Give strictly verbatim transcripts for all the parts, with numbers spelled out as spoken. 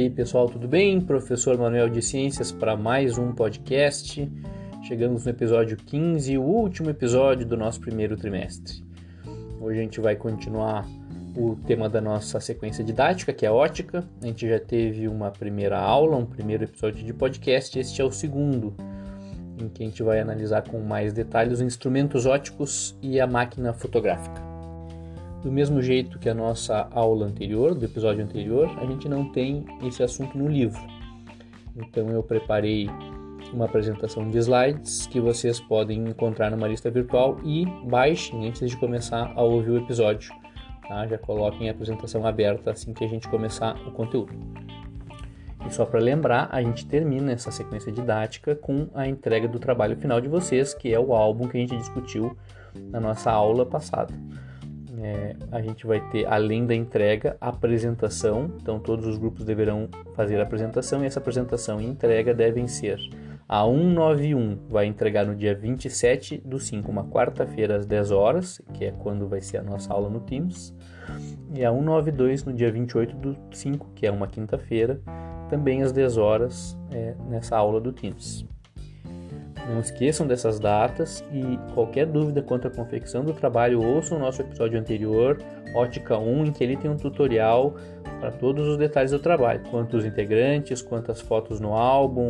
aí, pessoal, tudo bem? Professor Manuel de Ciências para mais um podcast. Chegamos no episódio quinze, o último episódio do nosso primeiro trimestre. Hoje a gente vai continuar o tema da nossa sequência didática, que é a óptica. A gente já teve uma primeira aula, um primeiro episódio de podcast, este é o segundo, em que a gente vai analisar com mais detalhes os instrumentos ópticos e a máquina fotográfica. Do mesmo jeito que a nossa aula anterior, do episódio anterior, a gente não tem esse assunto no livro. Então eu preparei uma apresentação de slides que vocês podem encontrar numa lista virtual e baixem antes de começar a ouvir o episódio. Tá? Já coloquem a apresentação aberta assim que a gente começar o conteúdo. E só para lembrar, a gente termina essa sequência didática com a entrega do trabalho final de vocês, que é o álbum que a gente discutiu na nossa aula passada. É, a gente vai ter, além da entrega, a apresentação. Então todos os grupos deverão fazer a apresentação, e essa apresentação e entrega devem ser a cento e noventa e um, vai entregar no dia vinte e sete do cinco, uma quarta-feira, às dez horas, que é quando vai ser a nossa aula no Teams, e a cento e noventa e dois no dia vinte e oito do cinco, que é uma quinta-feira, também às dez horas, é, nessa aula do Teams. Não esqueçam dessas datas, e qualquer dúvida quanto à confecção do trabalho, ouçam o nosso episódio anterior, Óptica um, em que ele tem um tutorial para todos os detalhes do trabalho, quantos integrantes, quantas fotos no álbum,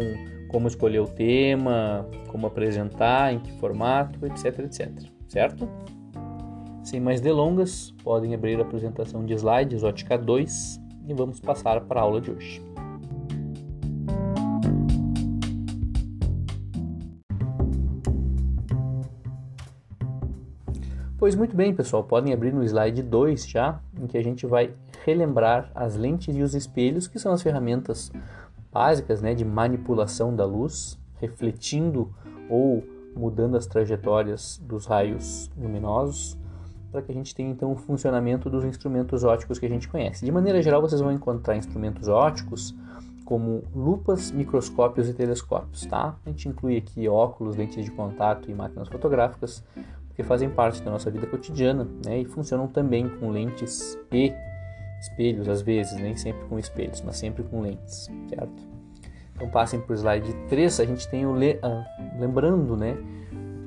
como escolher o tema, como apresentar, em que formato, etc, etcétera. Certo? Sem mais delongas, podem abrir a apresentação de slides, Óptica dois, e vamos passar para a aula de hoje. Pois muito bem, pessoal, podem abrir no slide dois já, em que a gente vai relembrar as lentes e os espelhos, que são as ferramentas básicas, né, de manipulação da luz, refletindo ou mudando as trajetórias dos raios luminosos, para que a gente tenha então o funcionamento dos instrumentos ópticos que a gente conhece. De maneira geral, vocês vão encontrar instrumentos ópticos como lupas, microscópios e telescópios, tá? A gente inclui aqui óculos, lentes de contato e máquinas fotográficas, porque fazem parte da nossa vida cotidiana, né, e funcionam também com lentes e espelhos, às vezes, nem sempre com espelhos, mas sempre com lentes, certo? Então passem para o slide três, a gente tem o... Le... Ah, lembrando, né,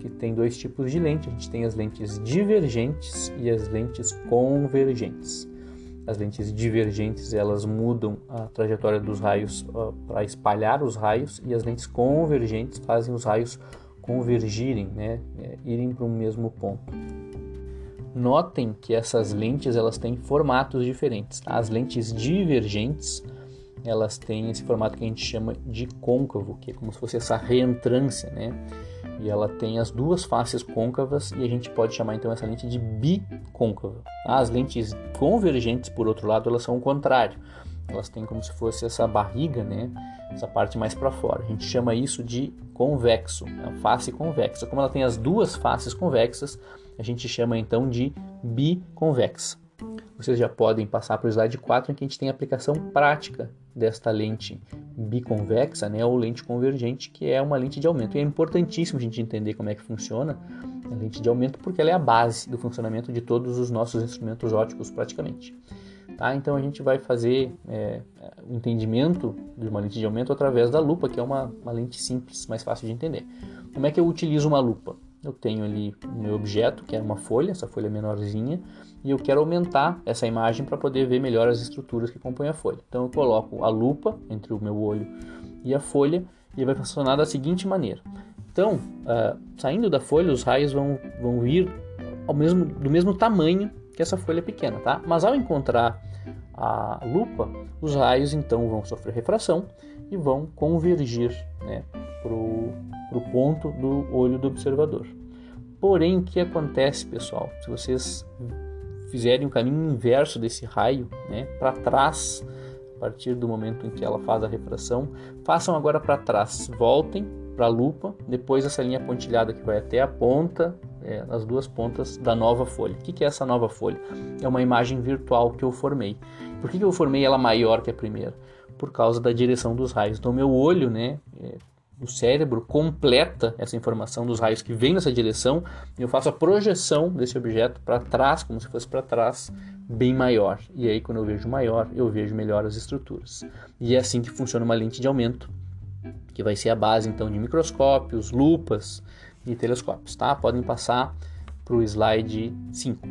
que tem dois tipos de lente, a gente tem as lentes divergentes e as lentes convergentes. As lentes divergentes, elas mudam a trajetória dos raios ah, para espalhar os raios, e as lentes convergentes fazem os raios convergirem, né, é, irem para um mesmo ponto. Notem que essas lentes, elas têm formatos diferentes. Tá? As lentes divergentes, elas têm esse formato que a gente chama de côncavo, que é como se fosse essa reentrância, né? E ela tem as duas faces côncavas, e a gente pode chamar então essa lente de bicôncava. Tá? As lentes convergentes, por outro lado, elas são o contrário. Elas têm como se fosse essa barriga, né? Essa parte mais para fora. A gente chama isso de convexo, a face convexa. Como ela tem as duas faces convexas, a gente chama então de biconvexa. Vocês já podem passar para o slide quatro, em que a gente tem a aplicação prática desta lente biconvexa, né, ou lente convergente, que é uma lente de aumento. E é importantíssimo a gente entender como é que funciona a lente de aumento, porque ela é a base do funcionamento de todos os nossos instrumentos ópticos praticamente. Tá? Então a gente vai fazer é, o entendimento de uma lente de aumento através da lupa, que é uma, uma lente simples, mais fácil de entender. Como é que eu utilizo uma lupa? Eu tenho ali o meu objeto, que é uma folha, essa folha menorzinha, e eu quero aumentar essa imagem para poder ver melhor as estruturas que compõem a folha. Então eu coloco a lupa entre o meu olho e a folha, e vai funcionar da seguinte maneira. Então, uh, saindo da folha, os raios vão, vão vir ao mesmo, do mesmo tamanho que essa folha é pequena, tá? Mas ao encontrar a lupa, os raios então vão sofrer refração e vão convergir, né, para o ponto do olho do observador. Porém, o que acontece, pessoal? Se vocês fizerem o caminho inverso desse raio, né, para trás, a partir do momento em que ela faz a refração, façam agora para trás, voltem para a lupa, depois essa linha pontilhada que vai até a ponta, é, as duas pontas da nova folha. O que, que é essa nova folha? É uma imagem virtual que eu formei. Por que, que eu formei ela maior que a primeira? Por causa da direção dos raios. Então, meu olho, né, é, o cérebro completa essa informação dos raios que vem nessa direção e eu faço a projeção desse objeto para trás, como se fosse para trás, bem maior. E aí, quando eu vejo maior, eu vejo melhor as estruturas. E é assim que funciona uma lente de aumento, que vai ser a base, então, de microscópios, lupas e telescópios, tá? Podem passar para o slide cinco.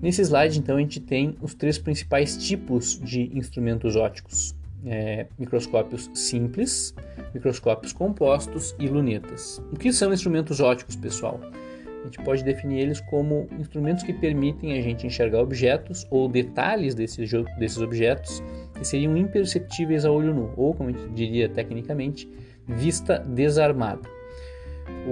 Nesse slide, então, a gente tem os três principais tipos de instrumentos ópticos. É, microscópios simples, microscópios compostos e lunetas. O que são instrumentos ópticos, pessoal? A gente pode definir eles como instrumentos que permitem a gente enxergar objetos ou detalhes desses, desses objetos que seriam imperceptíveis a olho nu, ou, como a gente diria tecnicamente, vista desarmada.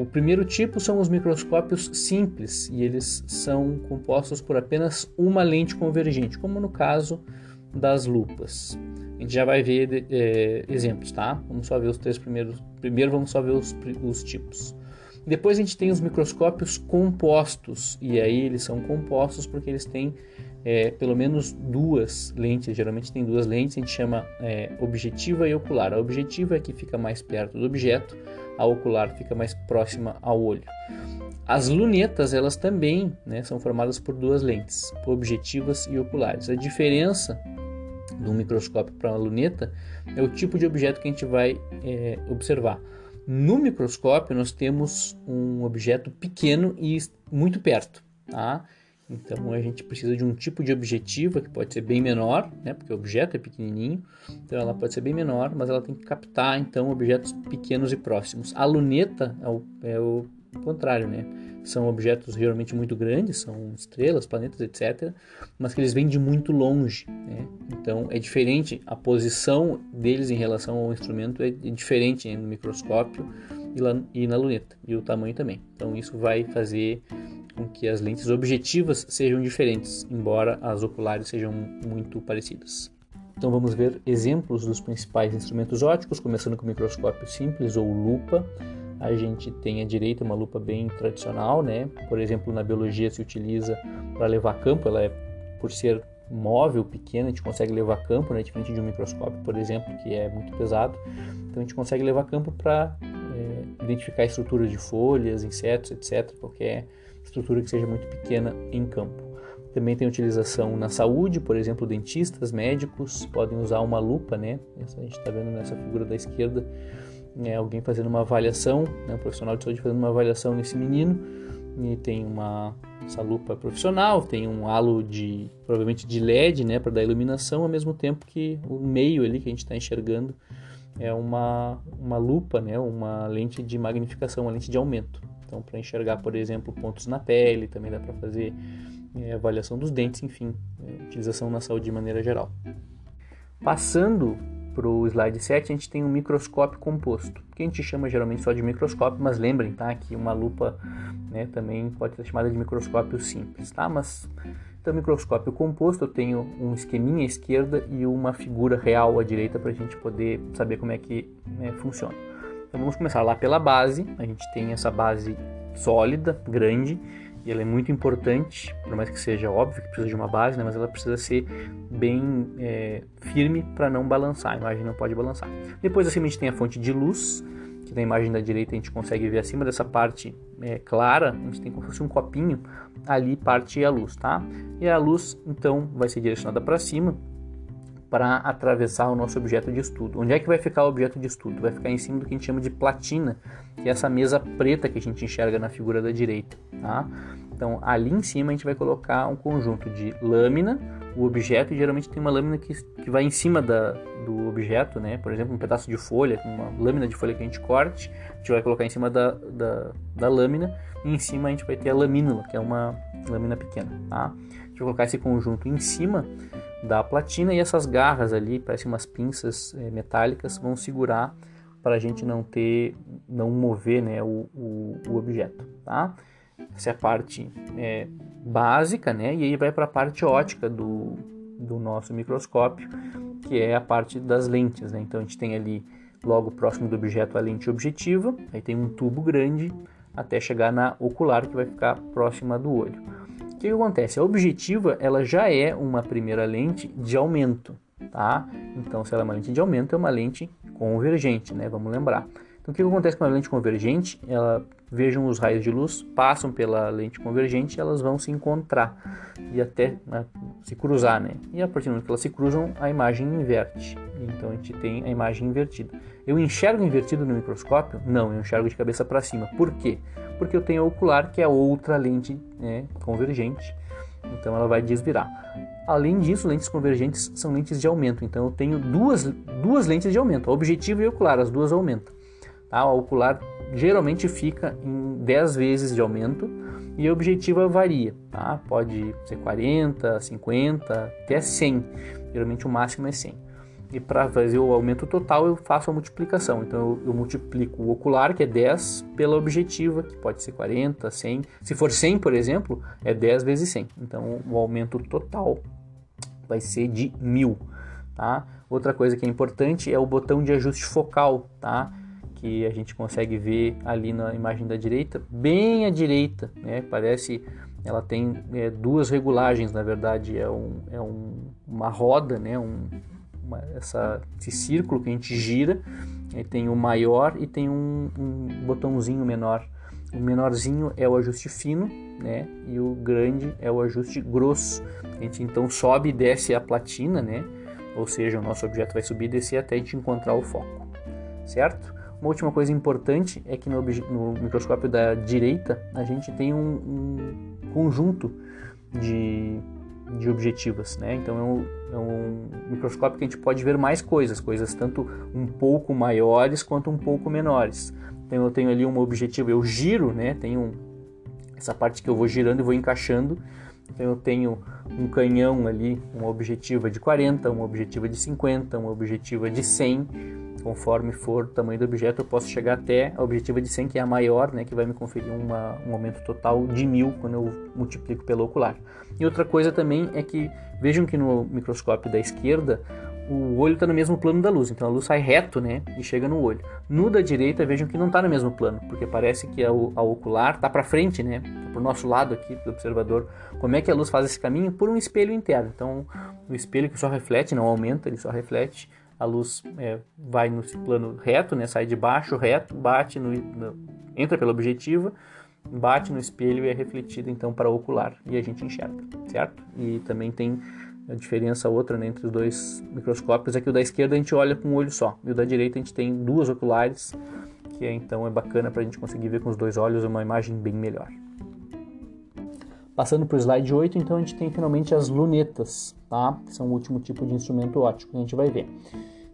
O primeiro tipo são os microscópios simples, e eles são compostos por apenas uma lente convergente, como no caso das lupas. A gente já vai ver é, exemplos, tá? Vamos só ver os três primeiros. Primeiro vamos só ver os, os tipos. Depois a gente tem os microscópios compostos, e aí eles são compostos porque eles têm é, pelo menos duas lentes, geralmente tem duas lentes, a gente chama é, objetiva e ocular. A objetiva é que fica mais perto do objeto, a ocular fica mais próxima ao olho. As lunetas, elas também, né, são formadas por duas lentes, objetivas e oculares. A diferença do microscópio para uma luneta é o tipo de objeto que a gente vai é, observar. No microscópio, nós temos um objeto pequeno e muito perto, tá? Então, a gente precisa de um tipo de objetiva que pode ser bem menor, né? Porque o objeto é pequenininho, então ela pode ser bem menor, mas ela tem que captar, então, objetos pequenos e próximos. A luneta é o, é o contrário, né? São objetos realmente muito grandes, são estrelas, planetas, etcétera, mas que eles vêm de muito longe, né? Então, é diferente, a posição deles em relação ao instrumento é diferente, né? No microscópio e, lá, e na luneta, e o tamanho também. Então, isso vai fazer com que as lentes objetivas sejam diferentes, embora as oculares sejam muito parecidas. Então vamos ver exemplos dos principais instrumentos ópticos, começando com o microscópio simples ou lupa. A gente tem à direita uma lupa bem tradicional, né? Por exemplo, na biologia se utiliza para levar campo, ela é, por ser móvel, pequena, a gente consegue levar campo, né? Diferente de um microscópio, por exemplo, que é muito pesado. Então a gente consegue levar campo para é, identificar estruturas de folhas, insetos, etcétera, qualquer estrutura que seja muito pequena em campo. Também tem utilização na saúde, por exemplo, dentistas, médicos podem usar uma lupa, né? Essa a gente está vendo nessa figura da esquerda, né? Alguém fazendo uma avaliação, né? Um profissional de saúde fazendo uma avaliação nesse menino, e tem uma essa lupa profissional, tem um halo de provavelmente de L E D, né? Para dar iluminação, ao mesmo tempo que o meio ali que a gente está enxergando é uma, uma lupa, né? Uma lente de magnificação, uma lente de aumento. Então, para enxergar, por exemplo, pontos na pele, também dá para fazer é, avaliação dos dentes, enfim, é, utilização na saúde de maneira geral. Passando para o slide sete, a gente tem um microscópio composto, que a gente chama geralmente só de microscópio, mas lembrem, tá, que uma lupa, né, também pode ser chamada de microscópio simples, tá? Mas, então, microscópio composto, eu tenho um esqueminha à esquerda e uma figura real à direita para a gente poder saber como é que, né, funciona. Então vamos começar lá pela base. A gente tem essa base sólida, grande, e ela é muito importante, por mais que seja óbvio que precisa de uma base, né, mas ela precisa ser bem é, firme para não balançar, a imagem não pode balançar. Depois acima a gente tem a fonte de luz, que na imagem da direita a gente consegue ver acima dessa parte é, clara, a gente tem como se fosse um copinho, ali parte a luz, tá? E a luz então vai ser direcionada para cima, para atravessar o nosso objeto de estudo. Onde é que vai ficar o objeto de estudo? Vai ficar em cima do que a gente chama de platina, que é essa mesa preta que a gente enxerga na figura da direita, tá? Então, ali em cima a gente vai colocar um conjunto de lâmina, o objeto, e geralmente tem uma lâmina que, que vai em cima da, do objeto, né? Por exemplo, um pedaço de folha, uma lâmina de folha que a gente corte, a gente vai colocar em cima da, da, da lâmina, e em cima a gente vai ter a lamínula, que é uma lâmina pequena, tá? A gente vai colocar esse conjunto em cima da platina, e essas garras ali, parecem umas pinças é, metálicas, vão segurar para a gente não ter, não mover, né, o, o, o objeto, tá? Essa é a parte é, básica, né? E aí vai para a parte óptica do, do nosso microscópio, que é a parte das lentes, né? Então a gente tem ali, logo próximo do objeto, a lente objetiva, aí tem um tubo grande até chegar na ocular, que vai ficar próxima do olho. O que acontece? A objetiva, ela já é uma primeira lente de aumento, tá? Então, se ela é uma lente de aumento, é uma lente convergente, né? Vamos lembrar. Então o que acontece com a lente convergente? Ela, vejam, os raios de luz passam pela lente convergente, elas vão se encontrar e até, né, se cruzar, né? E a partir do momento que elas se cruzam, a imagem inverte. Então a gente tem a imagem invertida. Eu enxergo invertido no microscópio? Não, eu enxergo de cabeça para cima. Por quê? Porque eu tenho o ocular, que é outra lente, né, convergente. Então ela vai desvirar. Além disso, lentes convergentes são lentes de aumento. Então eu tenho duas, duas lentes de aumento, a objetiva e a ocular, as duas aumentam. Tá? A ocular geralmente fica em dez vezes de aumento e a objetiva varia. Tá? Pode ser quarenta, cinquenta, até cem. Geralmente o máximo é cem. E para fazer o aumento total, eu faço a multiplicação. Então eu, eu multiplico o ocular, que é dez, pela objetiva, que pode ser quarenta, cem. Se for cem, por exemplo, é dez vezes cem. Então o aumento total vai ser de mil. Tá? Outra coisa que é importante é o botão de ajuste focal, tá? Que a gente consegue ver ali na imagem da direita, bem à direita, né? Parece... Ela tem é, duas regulagens, na verdade. É, um, é um, uma roda, né? Um... Uma, essa, esse círculo que a gente gira, aí tem o maior e tem um, um botãozinho menor. O menorzinho é o ajuste fino, né? E o grande é o ajuste grosso. A gente então sobe e desce a platina, né? Ou seja, o nosso objeto vai subir e descer até a gente encontrar o foco, certo? Uma última coisa importante é que no, no microscópio da direita a gente tem um, um conjunto de... de objetivas, né? Então é um, é um microscópio que a gente pode ver mais coisas, coisas tanto um pouco maiores quanto um pouco menores. Então eu tenho ali uma objetiva, eu giro, né? Tenho um, essa parte que eu vou girando e vou encaixando. Então eu tenho um canhão ali, uma objetiva de quarenta, uma objetiva de cinquenta, uma objetiva de cem. Conforme for o tamanho do objeto, eu posso chegar até a objetiva de cem, que é a maior, né, que vai me conferir uma, um aumento total de mil quando eu multiplico pelo ocular. E outra coisa também é que, vejam que no microscópio da esquerda, o olho está no mesmo plano da luz, então a luz sai reto, né, e chega no olho. No da direita, vejam que não está no mesmo plano, porque parece que a, a ocular está para frente, né, para o nosso lado aqui do observador. Como é que a luz faz esse caminho? Por um espelho interno. Então, o espelho que só reflete, não aumenta, ele só reflete. A luz é, vai no plano reto, né? Sai de baixo, reto, bate no, no, entra pela objetiva, bate no espelho e é refletida então para o ocular e a gente enxerga, certo? E também tem a diferença outra, né, entre os dois microscópios, é que o da esquerda a gente olha com um olho só e o da direita a gente tem duas oculares, que é, então é bacana para a gente conseguir ver com os dois olhos uma imagem bem melhor. Passando para o slide oito, então a gente tem finalmente as lunetas, tá? Que são o último tipo de instrumento óptico que a gente vai ver.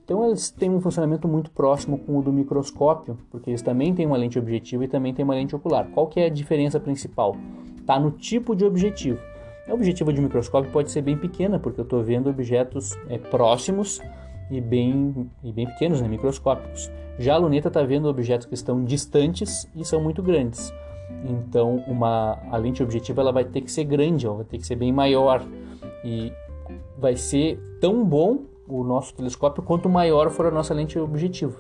Então eles têm um funcionamento muito próximo com o do microscópio, porque eles também têm uma lente objetiva e também têm uma lente ocular. Qual que é a diferença principal? Está no tipo de objetivo. A objetiva de um microscópio pode ser bem pequena, porque eu estou vendo objetos é, próximos e bem, e bem pequenos, né, microscópicos. Já a luneta está vendo objetos que estão distantes e são muito grandes. Então uma, a lente objetiva ela vai ter que ser grande, ela vai ter que ser bem maior e vai ser tão bom o nosso telescópio quanto maior for a nossa lente objetiva.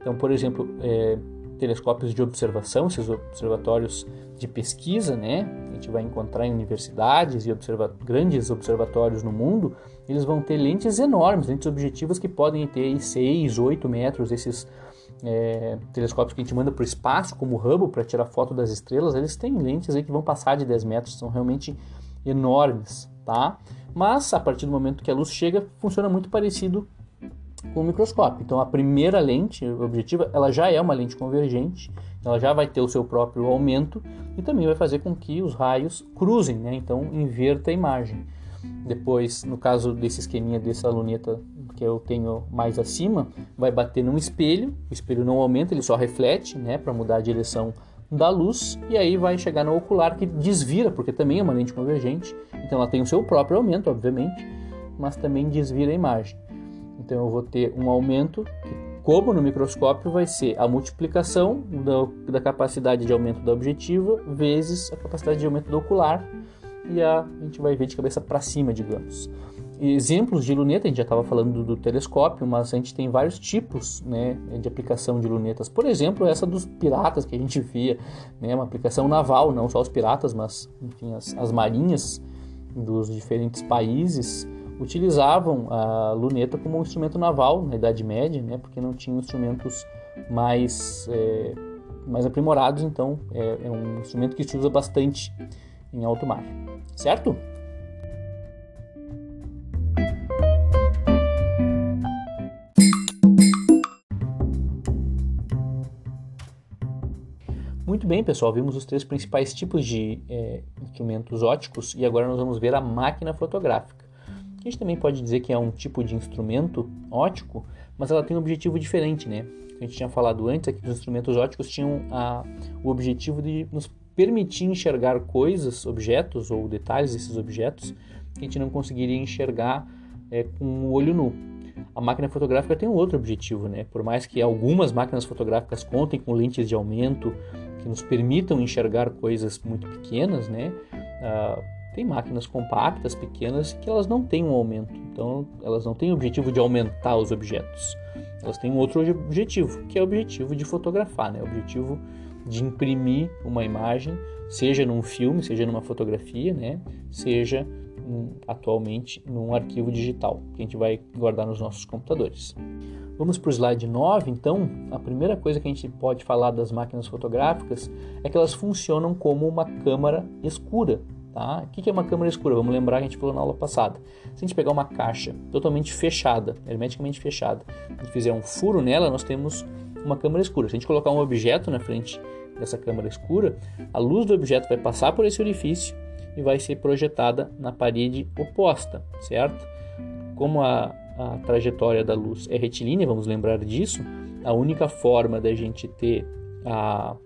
Então, por exemplo, é, telescópios de observação, esses observatórios de pesquisa, né? A gente vai encontrar em universidades e observa- grandes observatórios no mundo, eles vão ter lentes enormes, lentes objetivas que podem ter seis, oito metros, esses É, telescópios que a gente manda para o espaço, como o Hubble, para tirar foto das estrelas, eles têm lentes aí que vão passar de dez metros, são realmente enormes, tá? Mas a partir do momento que a luz chega, funciona muito parecido com o microscópio. Então a primeira lente objetiva, ela já é uma lente convergente, ela já vai ter o seu próprio aumento e também vai fazer com que os raios cruzem, né? Então inverta a imagem. Depois, no caso desse esqueminha, dessa luneta que eu tenho mais acima, vai bater num espelho, o espelho não aumenta, ele só reflete, né, para mudar a direção da luz, e aí vai chegar no ocular que desvira, porque também é uma lente convergente, então ela tem o seu próprio aumento, obviamente, mas também desvira a imagem. Então eu vou ter um aumento, que, como no microscópio, vai ser a multiplicação da, da capacidade de aumento da objetiva, vezes a capacidade de aumento do ocular, e a, a gente vai ver de cabeça para cima, digamos. Exemplos de luneta, a gente já estava falando do, do telescópio, mas a gente tem vários tipos, né, de aplicação de lunetas. Por exemplo, essa dos piratas que a gente via, né, uma aplicação naval, não só os piratas, mas enfim, as, as marinhas dos diferentes países utilizavam a luneta como um instrumento naval na Idade Média, né, porque não tinham instrumentos mais, é, mais aprimorados, então é, é um instrumento que se usa bastante em alto mar, certo? Muito bem, pessoal, vimos os três principais tipos de é, instrumentos ópticos e agora nós vamos ver a máquina fotográfica. A gente também pode dizer que é um tipo de instrumento óptico, mas ela tem um objetivo diferente, né? A gente tinha falado antes aqui que os instrumentos ópticos tinham a, o objetivo de nos permitir enxergar coisas, objetos ou detalhes desses objetos que a gente não conseguiria enxergar é, com o olho nu. A máquina fotográfica tem um outro objetivo, né? Por mais que algumas máquinas fotográficas contem com lentes de aumento, que nos permitam enxergar coisas muito pequenas, né? Ah, tem máquinas compactas, pequenas, que elas não têm um aumento. Então, elas não têm o objetivo de aumentar os objetos. Elas têm um outro objetivo, que é o objetivo de fotografar, né? O objetivo de imprimir uma imagem, seja num filme, seja numa fotografia, né? Seja, um, atualmente, num arquivo digital, que a gente vai guardar nos nossos computadores. Vamos para o slide nove, então. A primeira coisa que a gente pode falar das máquinas fotográficas é que elas funcionam como uma câmara escura, tá? O que é uma câmara escura? Vamos lembrar que a gente falou na aula passada. Se a gente pegar uma caixa totalmente fechada, hermeticamente fechada, e fizer um furo nela, nós temos uma câmara escura. Se a gente colocar um objeto na frente dessa câmara escura, a luz do objeto vai passar por esse orifício e vai ser projetada na parede oposta, certo? Como a A trajetória da luz é retilínea, vamos lembrar disso, a única forma da gente ter a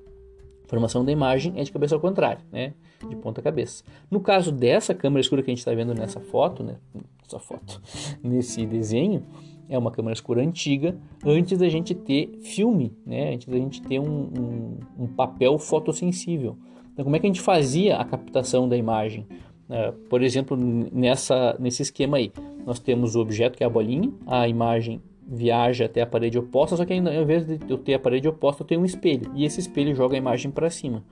formação da imagem é de cabeça ao contrário, né? De ponta cabeça. No caso dessa câmera escura que a gente está vendo nessa foto, né? Essa foto, nesse desenho, é uma câmera escura antiga, antes da gente ter filme, né? Antes da gente ter um, um, um papel fotossensível. Então, como é que a gente fazia a captação da imagem? Uh, por exemplo, nessa, nesse esquema aí, nós temos o objeto que é a bolinha, a imagem viaja até a parede oposta, só que ao invés de eu ter a parede oposta, eu tenho um espelho, e esse espelho joga a imagem para cima.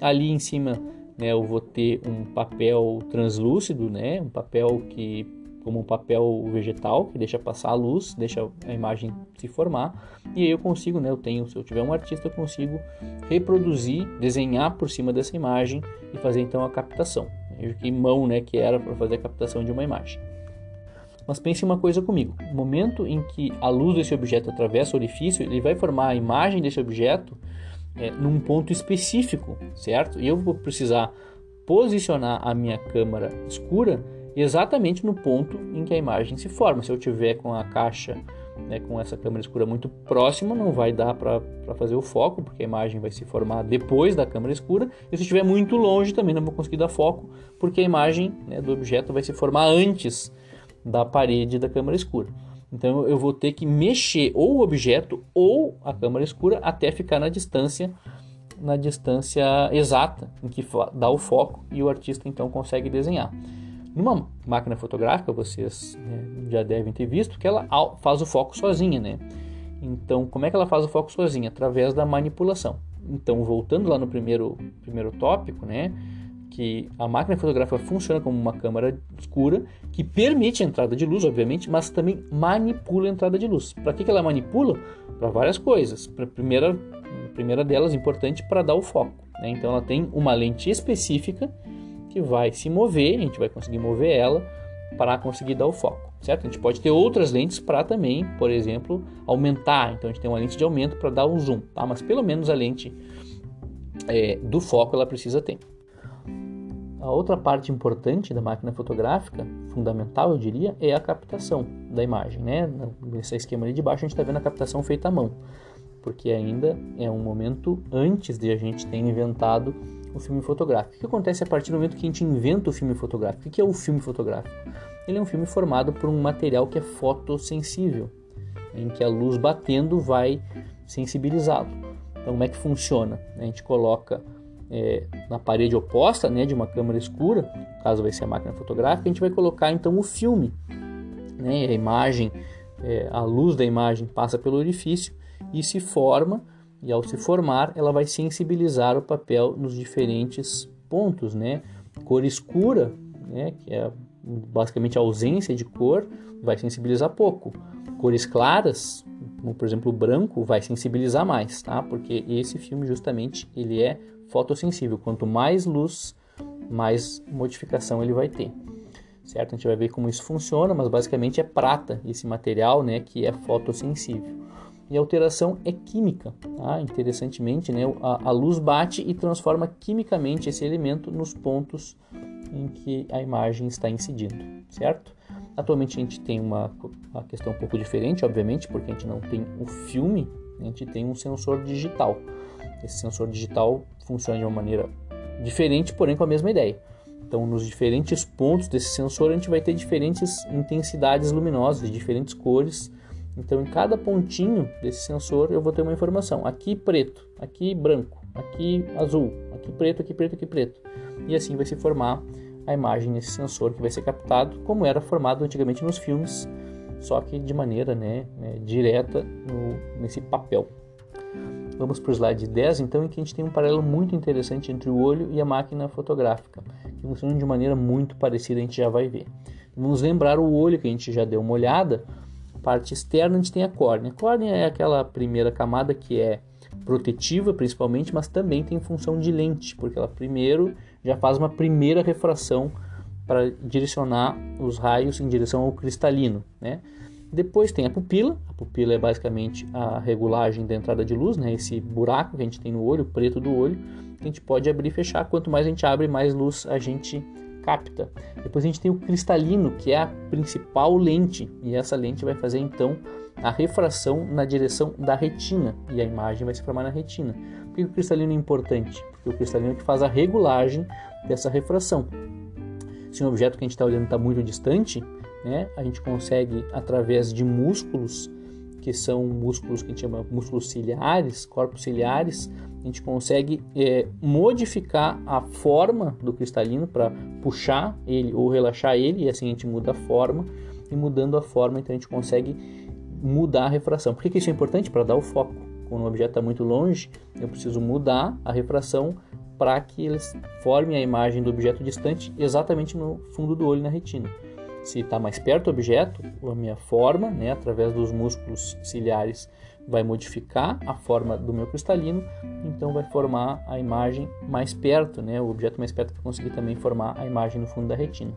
Ali em cima, né, eu vou ter um papel translúcido, né, um papel que, como um papel vegetal, que deixa passar a luz, deixa a imagem se formar, e aí eu consigo, né, eu tenho, se eu tiver um artista, eu consigo reproduzir, desenhar por cima dessa imagem e fazer então a captação. Que mão, né, que era para fazer a captação de uma imagem. Mas pense uma coisa comigo. No momento em que a luz desse objeto atravessa o orifício, ele vai formar a imagem desse objeto é, num ponto específico, certo? E eu vou precisar posicionar a minha câmera escura exatamente no ponto em que a imagem se forma. Se eu tiver com a caixa, né, com essa câmera escura muito próxima, não vai dar para fazer o foco, porque a imagem vai se formar depois da câmera escura, e se estiver muito longe também não vou conseguir dar foco, porque a imagem, né, do objeto vai se formar antes da parede da câmera escura. Então eu vou ter que mexer ou o objeto ou a câmera escura até ficar na distância, na distância exata em que dá o foco e o artista então consegue desenhar. Numa máquina fotográfica, vocês, né, já devem ter visto que ela faz o foco sozinha, né? Então, como é que ela faz o foco sozinha? Através da manipulação. Então, voltando lá no primeiro, primeiro tópico, né? Que a máquina fotográfica funciona como uma câmara escura que permite a entrada de luz, obviamente, mas também manipula a entrada de luz. Para que que ela manipula? Para várias coisas. Para a primeira, a primeira delas, importante, para dar o foco, né? Então, ela tem uma lente específica que vai se mover, a gente vai conseguir mover ela para conseguir dar o foco, certo? A gente pode ter outras lentes para também, por exemplo, aumentar. Então a gente tem uma lente de aumento para dar um zoom, tá? Mas pelo menos a lente é, do foco ela precisa ter. A outra parte importante da máquina fotográfica, fundamental eu diria, é a captação da imagem, né? Nesse esquema ali de baixo a gente está vendo a captação feita à mão, porque ainda é um momento antes de a gente ter inventado o filme fotográfico. O que acontece a partir do momento que a gente inventa o filme fotográfico? O que é o filme fotográfico? Ele é um filme formado por um material que é fotossensível, em que a luz batendo vai sensibilizá-lo. Então, como é que funciona? A gente coloca é, na parede oposta, né, de uma câmera escura, no caso vai ser a máquina fotográfica, a gente vai colocar então o filme, né, a imagem, é, a luz da imagem passa pelo orifício e se forma. E ao se formar, ela vai sensibilizar o papel nos diferentes pontos, né? Cor escura, né, que é basicamente a ausência de cor, vai sensibilizar pouco. Cores claras, né? Por exemplo, o branco vai sensibilizar mais, tá? Porque esse filme justamente ele é fotossensível. Quanto mais luz, mais modificação ele vai ter, certo? A gente vai ver como isso funciona, mas basicamente é prata esse material, né, que é fotossensível. E a alteração é química, tá? Interessantemente, né, a, a luz bate e transforma quimicamente esse elemento nos pontos em que a imagem está incidindo, certo? Atualmente a gente tem uma, uma questão um pouco diferente, obviamente, porque a gente não tem o filme, a gente tem um sensor digital. Esse sensor digital funciona de uma maneira diferente, porém com a mesma ideia. Então, nos diferentes pontos desse sensor, a gente vai ter diferentes intensidades luminosas, diferentes cores. Então, em cada pontinho desse sensor, eu vou ter uma informação. Aqui preto, aqui branco, aqui azul, aqui preto, aqui preto, aqui preto. E assim vai se formar a imagem nesse sensor que vai ser captado, como era formado antigamente nos filmes, só que de maneira, né, direta no, nesse papel. Vamos para o slide dez, então, em que a gente tem um paralelo muito interessante entre o olho e a máquina fotográfica, que funcionam de maneira muito parecida, a gente já vai ver. Vamos lembrar o olho, que a gente já deu uma olhada. Parte externa a gente tem a córnea. A córnea é aquela primeira camada que é protetiva principalmente, mas também tem função de lente, porque ela primeiro já faz uma primeira refração para direcionar os raios em direção ao cristalino, né? Depois tem a pupila. A pupila é basicamente a regulagem da entrada de luz, né? Esse buraco que a gente tem no olho, o preto do olho, que a gente pode abrir e fechar. Quanto mais a gente abre, mais luz a gente capta. Depois a gente tem o cristalino, que é a principal lente, e essa lente vai fazer então a refração na direção da retina, e a imagem vai se formar na retina. Por que o cristalino é importante? Porque o cristalino é que faz a regulagem dessa refração. Se um objeto que a gente está olhando está muito distante, né, a gente consegue, através de músculos, que são músculos que a gente chama músculos ciliares, corpos ciliares, a gente consegue é, modificar a forma do cristalino para puxar ele ou relaxar ele, e assim a gente muda a forma, e mudando a forma, então a gente consegue mudar a refração. Por que, que isso é importante? Para dar o foco. Quando o objeto está muito longe, eu preciso mudar a refração para que eles formem a imagem do objeto distante exatamente no fundo do olho, na retina. Se está mais perto do objeto, a minha forma, né, através dos músculos ciliares, vai modificar a forma do meu cristalino, então vai formar a imagem mais perto, né, o objeto mais perto, para conseguir também formar a imagem no fundo da retina.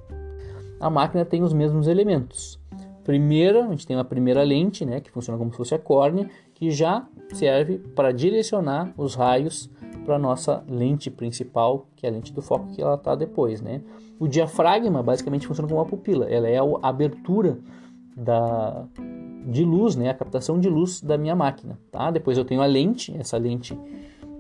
A máquina tem os mesmos elementos. Primeira, a gente tem uma primeira lente, né, que funciona como se fosse a córnea, que já serve para direcionar os raios para a nossa lente principal, que é a lente do foco, que ela está depois, né? O diafragma basicamente funciona como uma pupila, ela é a abertura da, de luz, né? A captação de luz da minha máquina, tá? Depois eu tenho a lente, essa lente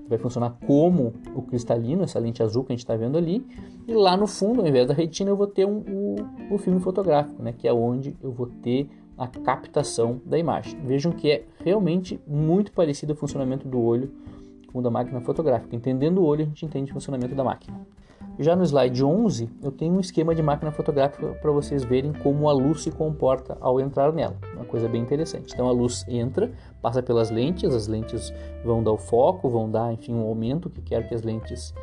vai funcionar como o cristalino, essa lente azul que a gente está vendo ali, e lá no fundo, ao invés da retina, eu vou ter um, um, um filme fotográfico, né? Que é onde eu vou ter a captação da imagem. Vejam que é realmente muito parecido o funcionamento do olho com o da máquina fotográfica. Entendendo o olho, a gente entende o funcionamento da máquina. Já no slide onze, eu tenho um esquema de máquina fotográfica para vocês verem como a luz se comporta ao entrar nela. Uma coisa bem interessante. Então a luz entra, passa pelas lentes, as lentes vão dar o foco, vão dar, enfim, um aumento que quer que as lentes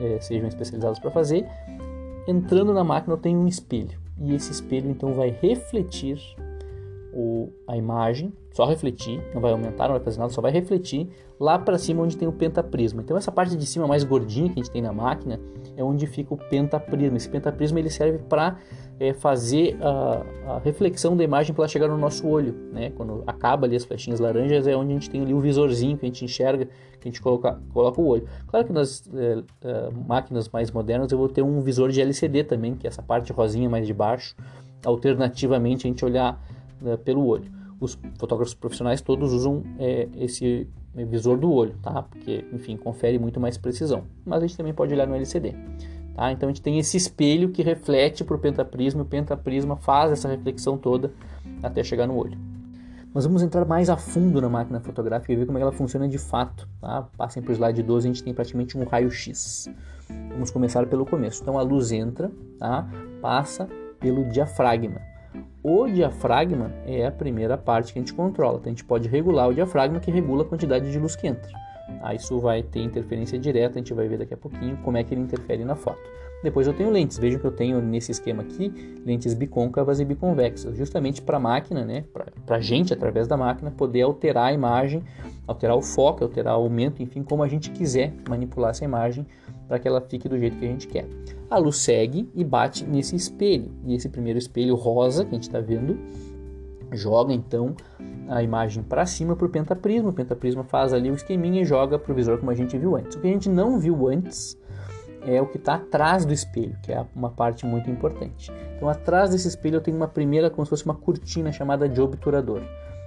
eh, sejam especializadas para fazer. Entrando na máquina, eu tenho um espelho. E esse espelho, então, vai refletir o, a imagem, só refletir, não vai aumentar, não vai fazer nada, só vai refletir lá para cima onde tem o pentaprisma. Então essa parte de cima mais gordinha que a gente tem na máquina é onde fica o pentaprisma. Esse pentaprisma ele serve para é, fazer a, a reflexão da imagem para ela chegar no nosso olho, né? Quando acaba ali as flechinhas laranjas é onde a gente tem ali o visorzinho que a gente enxerga, que a gente coloca, coloca o olho. Claro que nas é, é, máquinas mais modernas eu vou ter um visor de L C D também, que é essa parte rosinha mais de baixo, alternativamente a gente olhar pelo olho. Os fotógrafos profissionais todos usam é, esse visor do olho, tá? Porque, enfim, confere muito mais precisão. Mas a gente também pode olhar no L C D, tá? Então a gente tem esse espelho que reflete para o pentaprisma, o pentaprisma faz essa reflexão toda até chegar no olho. Mas vamos entrar mais a fundo na máquina fotográfica e ver como ela funciona de fato, tá? Passem para o slide doze, a gente tem praticamente um raio-x. Vamos começar pelo começo. Então a luz entra, tá? Passa pelo diafragma. O diafragma é a primeira parte que a gente controla. Então a gente pode regular o diafragma, que regula a quantidade de luz que entra. Ah, isso vai ter interferência direta, a gente vai ver daqui a pouquinho como é que ele interfere na foto. Depois eu tenho lentes, vejam que eu tenho nesse esquema aqui, lentes bicôncavas e biconvexas, justamente para a máquina, né, para a gente, através da máquina, poder alterar a imagem, alterar o foco, alterar o aumento, enfim, como a gente quiser manipular essa imagem para que ela fique do jeito que a gente quer. A luz segue e bate nesse espelho, e esse primeiro espelho rosa que a gente está vendo, joga então a imagem para cima para o pentaprisma, o pentaprisma faz ali o esqueminha e joga para o visor como a gente viu antes. O que a gente não viu antes é o que está atrás do espelho, que é uma parte muito importante. Então atrás desse espelho eu tenho uma primeira, como se fosse uma cortina chamada de obturador.